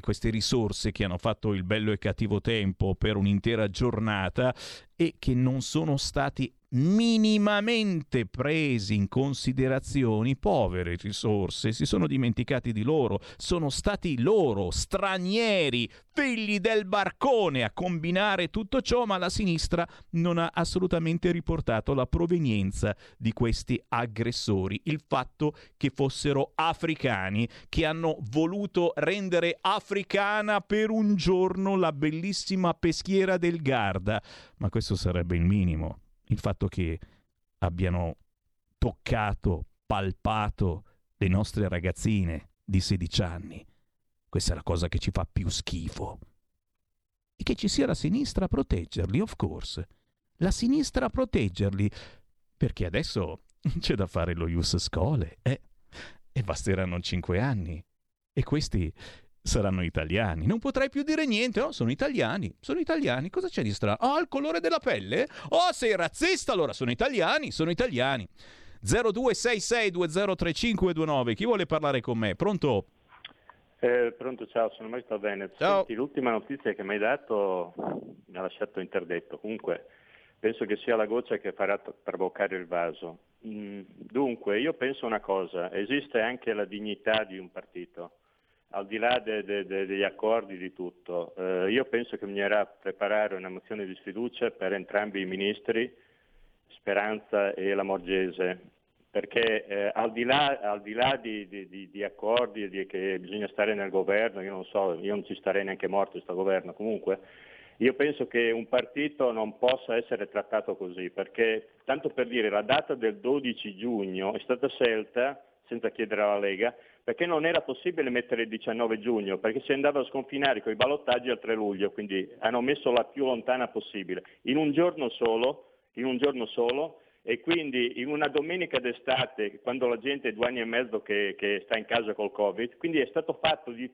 queste risorse che hanno fatto il bello e cattivo tempo per un'intera giornata e che non sono stati minimamente presi in considerazione. Povere risorse, si sono dimenticati di loro, sono stati loro, stranieri, figli del barcone, a combinare tutto ciò, ma la sinistra non ha assolutamente riportato la provenienza di questi aggressori, il fatto che fossero africani, che hanno voluto rendere africana per un giorno la bellissima Peschiera del Garda. Ma questo sarebbe il minimo. Il fatto che abbiano toccato, palpato le nostre ragazzine di 16 anni, questa è la cosa che ci fa più schifo. E che ci sia la sinistra a proteggerli, of course. La sinistra a proteggerli, perché adesso c'è da fare lo ius scholae, e basteranno 5 anni. E questi saranno italiani, non potrai più dire niente, no? Sono italiani, cosa c'è di strano? Il colore della pelle? Sei razzista, allora sono italiani. 0266203529, chi vuole parlare con me? Pronto? Pronto, ciao, sono Marco Venez. Senti, l'ultima notizia che mi hai dato mi ha lasciato interdetto. Comunque, penso che sia la goccia che farà traboccare il vaso. Dunque, io penso una cosa, esiste anche la dignità di un partito, al di là degli accordi, di tutto. Io penso che bisognerà preparare una mozione di sfiducia per entrambi i ministri, Speranza e la Morgese, perché al di là di accordi, di che bisogna stare nel governo, io non so, io non ci starei neanche morto in sto governo, comunque io penso che un partito non possa essere trattato così, perché tanto per dire la data del 12 giugno è stata scelta senza chiedere alla Lega, perché non era possibile mettere il 19 giugno, perché si andava a sconfinare con i ballottaggi al 3 luglio, quindi hanno messo la più lontana possibile, in un giorno solo, e quindi in una domenica d'estate, quando la gente è 2 anni e mezzo che sta in casa col Covid, quindi è stato fatto di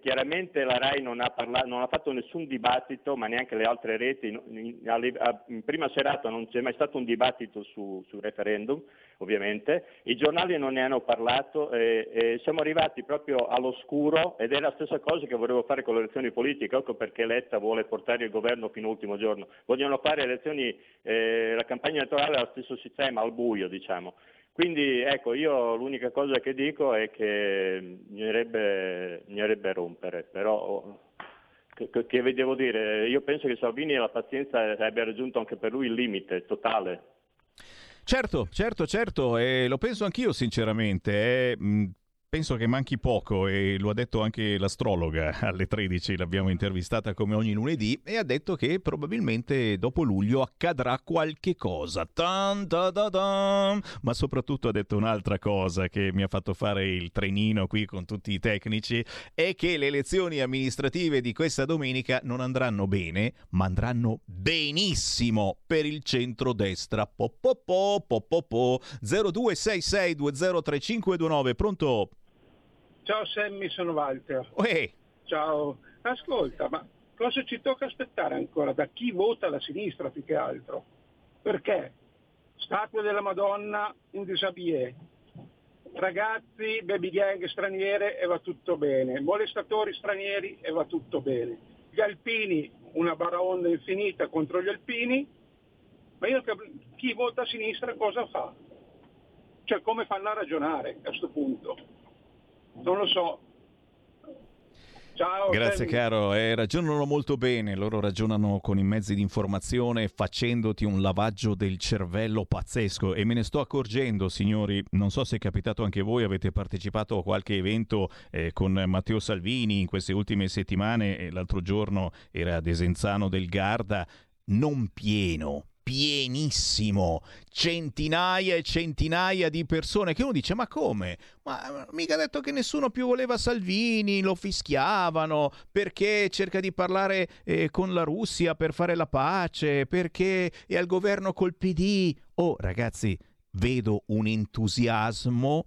chiaramente la RAI non ha parlato, non ha fatto nessun dibattito, ma neanche le altre reti, in prima serata non c'è mai stato un dibattito sul referendum, ovviamente, i giornali non ne hanno parlato, e siamo arrivati proprio all'oscuro, ed è la stessa cosa che volevo fare con le elezioni politiche, ecco perché Letta vuole portare il governo fino all'ultimo giorno, vogliono fare elezioni, la campagna elettorale ha lo stesso sistema, al buio, diciamo. Quindi ecco, io l'unica cosa che dico è che bisognerebbe rompere, però che vi devo dire, io penso che Salvini la pazienza abbia raggiunto anche per lui il limite totale. Certo, lo penso anch'io sinceramente. Penso che manchi poco, e lo ha detto anche l'astrologa alle 13, l'abbiamo intervistata come ogni lunedì, e ha detto che probabilmente dopo luglio accadrà qualche cosa. Ma soprattutto ha detto un'altra cosa che mi ha fatto fare il trenino qui con tutti i tecnici, è che le elezioni amministrative di questa domenica non andranno bene, ma andranno benissimo per il centrodestra. 0266203529, pronto? Ciao Sammy, sono Walter. Uè. Ciao. Ascolta, ma cosa ci tocca aspettare ancora? Da chi vota la sinistra più che altro? Perché? Statue della Madonna in disabillé, ragazzi, baby gang straniere e va tutto bene, molestatori stranieri e va tutto bene, gli alpini, una baraonda infinita contro gli alpini, ma chi vota a sinistra cosa fa? Cioè, come fanno a ragionare a questo punto? Non lo so. Ciao, grazie Sammy. Caro, ragionano molto bene, loro ragionano con i mezzi di informazione facendoti un lavaggio del cervello pazzesco, e me ne sto accorgendo, signori. Non so se è capitato anche voi, avete partecipato a qualche evento con Matteo Salvini in queste ultime settimane, e l'altro giorno era a Desenzano del Garda, non pieno, pienissimo, centinaia e centinaia di persone, che uno dice ma come? Ma mica ha detto che nessuno più voleva Salvini, lo fischiavano perché cerca di parlare con la Russia per fare la pace, perché è al governo col PD. Oh ragazzi, vedo un entusiasmo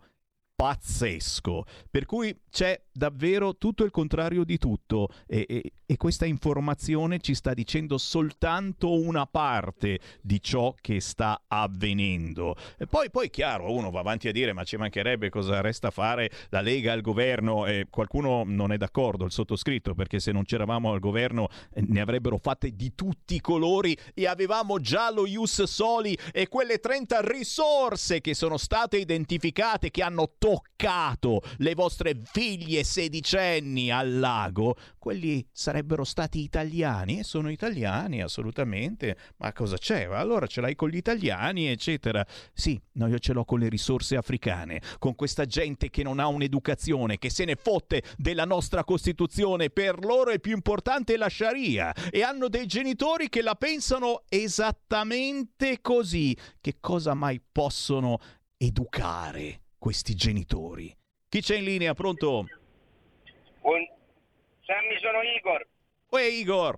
pazzesco, per cui c'è davvero tutto il contrario di tutto, e questa informazione ci sta dicendo soltanto una parte di ciò che sta avvenendo. E poi chiaro, uno va avanti a dire ma ci mancherebbe, cosa resta fare la Lega al governo, e qualcuno non è d'accordo, il sottoscritto, perché se non c'eravamo al governo ne avrebbero fatte di tutti i colori, e avevamo già lo Ius Soli e quelle 30 risorse che sono state identificate, che hanno toccato le vostre figlie sedicenni al lago, quelli sarebbero stati italiani, e sono italiani assolutamente, ma cosa c'è? Allora ce l'hai con gli italiani, eccetera. Sì, no, io ce l'ho con le risorse africane, con questa gente che non ha un'educazione, che se ne fotte della nostra Costituzione, per loro è più importante la Sharia, e hanno dei genitori che la pensano esattamente così. Che cosa mai possono educare questi genitori? Chi c'è in linea? Pronto? Sammy, sono Igor. Uè Igor.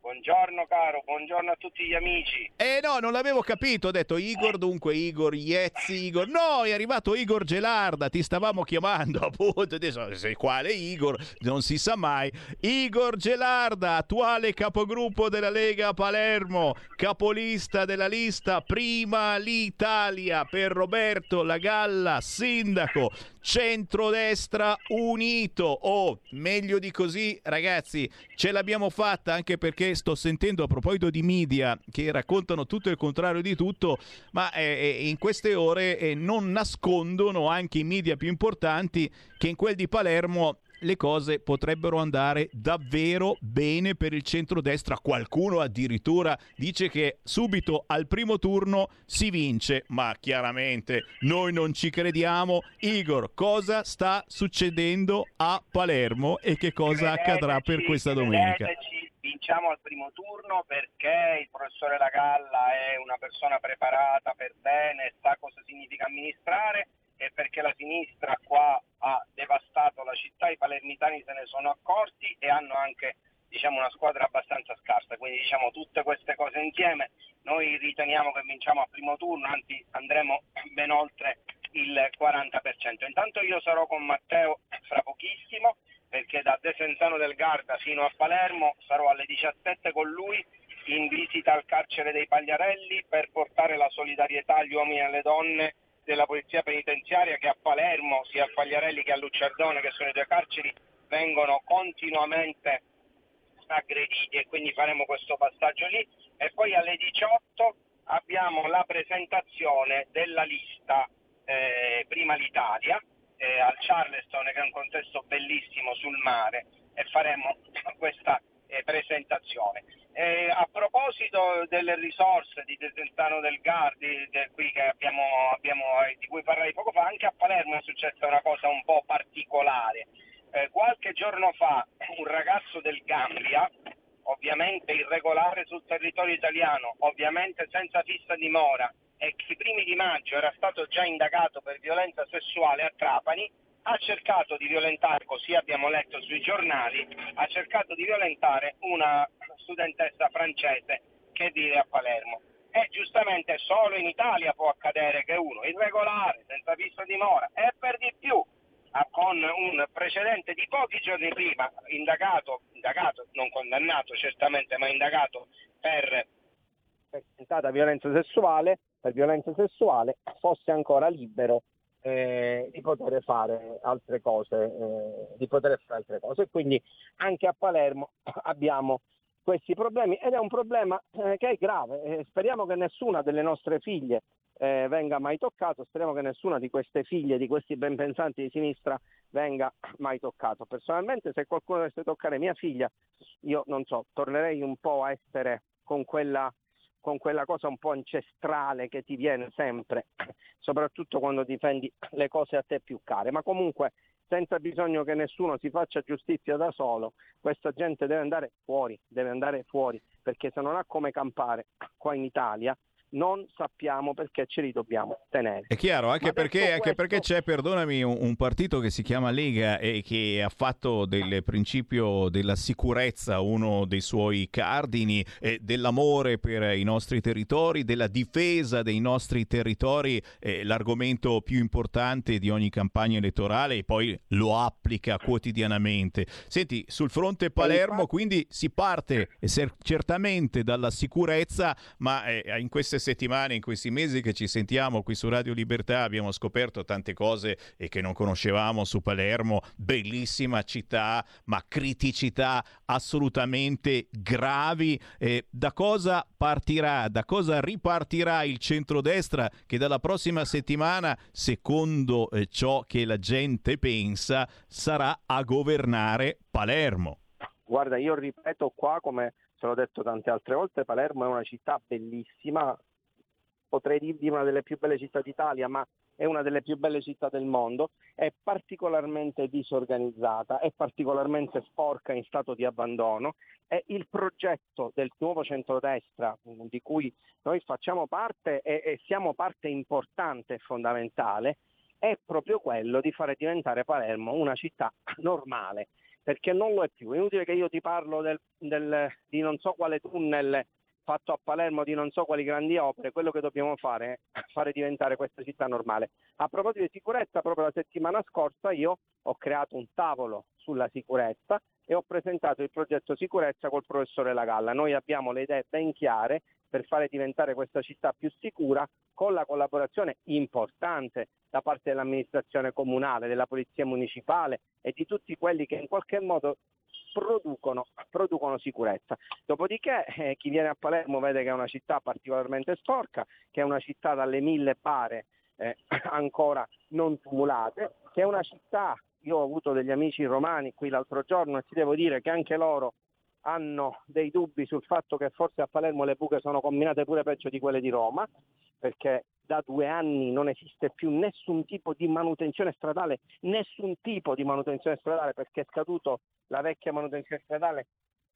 Buongiorno caro, buongiorno a tutti gli amici. No, non l'avevo capito, ho detto Igor, dunque Igor, Iezzi, Igor. No, è arrivato Igor Gelarda, ti stavamo chiamando appunto, adesso sei quale Igor, non si sa mai. Igor Gelarda, attuale capogruppo della Lega a Palermo, capolista della lista Prima l'Italia per Roberto La Galla, sindaco, centrodestra unito. Oh, meglio di così, ragazzi, ce l'abbiamo fatta, anche perché sto sentendo a proposito di media che raccontano tutto il contrario di tutto, ma in queste ore non nascondono anche i media più importanti che in quel di Palermo le cose potrebbero andare davvero bene per il centrodestra. Qualcuno addirittura dice che subito al primo turno si vince, ma chiaramente noi non ci crediamo. Igor, cosa sta succedendo a Palermo e che cosa accadrà per questa domenica? Vinciamo al primo turno perché il professore La Galla è una persona preparata per bene, sa cosa significa amministrare, e perché la sinistra qua ha devastato la città, i palermitani se ne sono accorti e hanno anche, diciamo, una squadra abbastanza scarsa, quindi diciamo tutte queste cose insieme. Noi riteniamo che vinciamo al primo turno, anzi andremo ben oltre il 40%. Intanto io sarò con Matteo fra pochissimo, perché da Desenzano del Garda fino a Palermo sarò alle 17 con lui in visita al carcere dei Pagliarelli per portare la solidarietà agli uomini e alle donne della polizia penitenziaria che a Palermo, sia a Pagliarelli che a Luccerdone, che sono i due carceri, vengono continuamente aggrediti, e quindi faremo questo passaggio lì. E poi alle 18 abbiamo la presentazione della lista Prima l'Italia, al Charleston, che è un contesto bellissimo sul mare, e faremo questa presentazione. A proposito delle risorse di Desenzano del Garda, qui che abbiamo di cui parlavi poco fa, anche a Palermo è successa una cosa un po' particolare. Qualche giorno fa un ragazzo del Gambia, ovviamente irregolare sul territorio italiano, ovviamente senza fissa dimora, e che i primi di maggio era stato già indagato per violenza sessuale a Trapani, ha cercato di violentare, così abbiamo letto sui giornali, ha cercato di violentare una studentessa francese che vive a Palermo. E giustamente solo in Italia può accadere che uno irregolare, senza vista dimora, e per di più con un precedente di pochi giorni prima, indagato, non condannato certamente, ma indagato per tentata violenza sessuale, fosse ancora libero di poter fare altre cose, quindi anche a Palermo abbiamo questi problemi, ed è un problema che è grave. Speriamo che nessuna delle nostre figlie venga mai toccato, speriamo che nessuna di queste figlie di questi ben pensanti di sinistra venga mai toccato. Personalmente, se qualcuno dovesse toccare mia figlia, io non so, tornerei un po' a essere con quella cosa un po' ancestrale che ti viene sempre, soprattutto quando difendi le cose a te più care. Ma comunque, senza bisogno che nessuno si faccia giustizia da solo, questa gente deve andare fuori, perché se non ha come campare qua in Italia non sappiamo perché ce li dobbiamo tenere. È chiaro, anche perché c'è, perdonami, un partito che si chiama Lega e che ha fatto del principio della sicurezza uno dei suoi cardini, dell'amore per i nostri territori, della difesa dei nostri territori, l'argomento più importante di ogni campagna elettorale, e poi lo applica quotidianamente. Senti, sul fronte Palermo quindi si parte certamente dalla sicurezza, ma in queste settimane, in questi mesi che ci sentiamo qui su Radio Libertà, abbiamo scoperto tante cose che non conoscevamo su Palermo, bellissima città, ma criticità assolutamente gravi. Da cosa partirà, da cosa ripartirà il centrodestra, che dalla prossima settimana, secondo ciò che la gente pensa, sarà a governare Palermo? Guarda, io ripeto qua, come te l'ho detto tante altre volte, Palermo è una città bellissima, potrei dirvi una delle più belle città d'Italia, ma è una delle più belle città del mondo. È particolarmente disorganizzata, è particolarmente sporca, in stato di abbandono, e il progetto del nuovo centrodestra, di cui noi facciamo parte e siamo parte importante e fondamentale, è proprio quello di fare diventare Palermo una città normale, perché non lo è più. È inutile che io ti parlo di non so quale tunnel fatto a Palermo, di non so quali grandi opere. Quello che dobbiamo fare è fare diventare questa città normale. A proposito di sicurezza, proprio la settimana scorsa io ho creato un tavolo sulla sicurezza e ho presentato il progetto sicurezza col professore Lagalla. Noi abbiamo le idee ben chiare per fare diventare questa città più sicura, con la collaborazione importante da parte dell'amministrazione comunale, della polizia municipale e di tutti quelli che in qualche modo producono sicurezza. Dopodiché chi viene a Palermo vede che è una città particolarmente sporca, che è una città dalle mille pare ancora non tumulate, che è una città, io ho avuto degli amici romani qui l'altro giorno e ti devo dire che anche loro hanno dei dubbi sul fatto che forse a Palermo le buche sono combinate pure peggio di quelle di Roma, perché da 2 anni non esiste più nessun tipo di manutenzione stradale, perché è scaduto la vecchia manutenzione stradale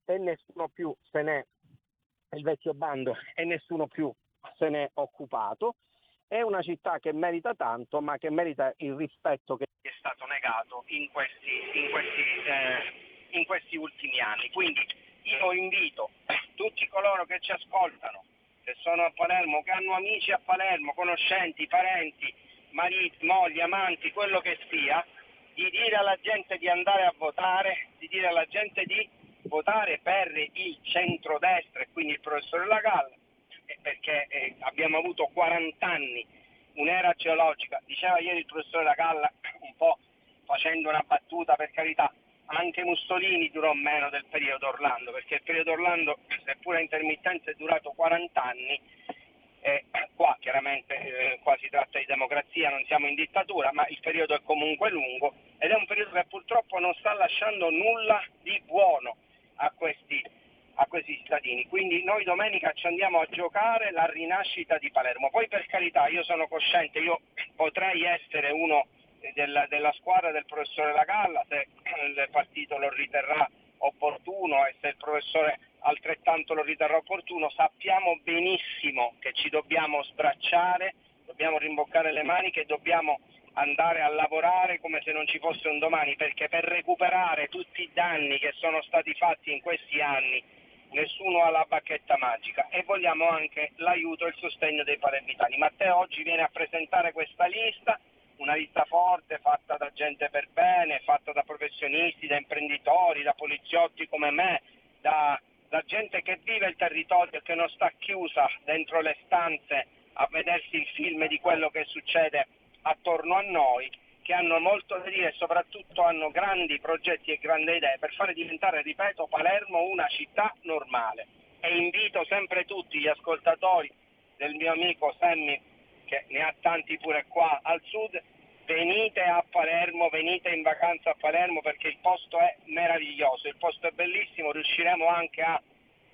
e nessuno più se n'è, il vecchio bando, e nessuno più se n'è occupato. È una città che merita tanto, ma che merita il rispetto che è stato negato in questi ultimi anni. Quindi io invito tutti coloro che ci ascoltano, che sono a Palermo, che hanno amici a Palermo, conoscenti, parenti, mariti, mogli, amanti, quello che sia, di dire alla gente di andare a votare, di dire alla gente di votare per il centrodestra e quindi il professore Lagalla, perché abbiamo avuto 40 anni, un'era geologica. Diceva ieri il professore Lagalla, un po' facendo una battuta, per carità, anche Mussolini durò meno del periodo Orlando, perché il periodo Orlando, seppure a intermittenza, è durato 40 anni. Qua chiaramente qua si tratta di democrazia, non siamo in dittatura, ma il periodo è comunque lungo ed è un periodo che purtroppo non sta lasciando nulla di buono a questi cittadini. Quindi noi domenica ci andiamo a giocare la rinascita di Palermo. Poi, per carità, io sono cosciente, io potrei essere uno della squadra del professore Lagalla, se il partito lo riterrà opportuno e se il professore altrettanto lo riterrà opportuno. Sappiamo benissimo che ci dobbiamo sbracciare, dobbiamo rimboccare le maniche, dobbiamo andare a lavorare come se non ci fosse un domani, perché per recuperare tutti i danni che sono stati fatti in questi anni nessuno ha la bacchetta magica, e vogliamo anche l'aiuto e il sostegno dei palermitani. Matteo oggi viene a presentare questa lista, una lista forte, fatta da gente per bene, fatta da professionisti, da imprenditori, da poliziotti come me, da gente che vive il territorio, che non sta chiusa dentro le stanze a vedersi il film di quello che succede attorno a noi, che hanno molto da dire e soprattutto hanno grandi progetti e grandi idee per fare diventare, ripeto, Palermo una città normale. E invito sempre tutti gli ascoltatori del mio amico Sammy, che ne ha tanti pure qua al sud: venite a Palermo, venite in vacanza a Palermo, perché il posto è meraviglioso, il posto è bellissimo, riusciremo anche a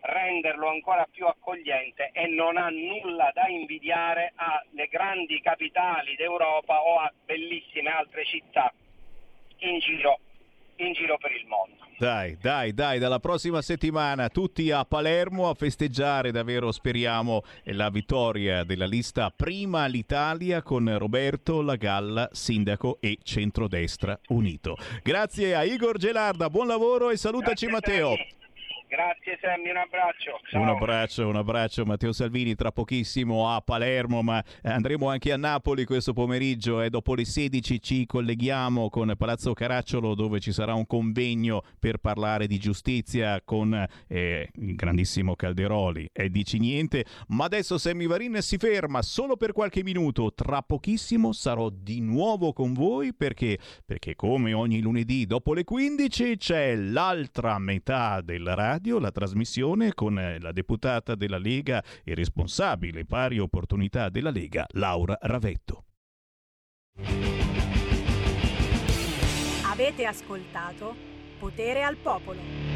renderlo ancora più accogliente e non ha nulla da invidiare alle grandi capitali d'Europa o a bellissime altre città in giro per il mondo. Dai, dalla prossima settimana tutti a Palermo a festeggiare davvero, speriamo, la vittoria della lista Prima l'Italia con Roberto Lagalla, sindaco e Centrodestra unito. Grazie a Igor Gelarda, buon lavoro e salutaci. Grazie, Matteo. Grazie Sammy, un abbraccio. Ciao. Un abbraccio Matteo Salvini, tra pochissimo a Palermo, ma andremo anche a Napoli questo pomeriggio e dopo le 16 ci colleghiamo con Palazzo Caracciolo, dove ci sarà un convegno per parlare di giustizia con il grandissimo Calderoli e dici niente. Ma adesso Sammy Varin si ferma solo per qualche minuto, tra pochissimo sarò di nuovo con voi perché come ogni lunedì dopo le 15 c'è l'altra metà della radio, la trasmissione con la deputata della Lega e responsabile pari opportunità della Lega, Laura Ravetto. Avete ascoltato Potere al Popolo.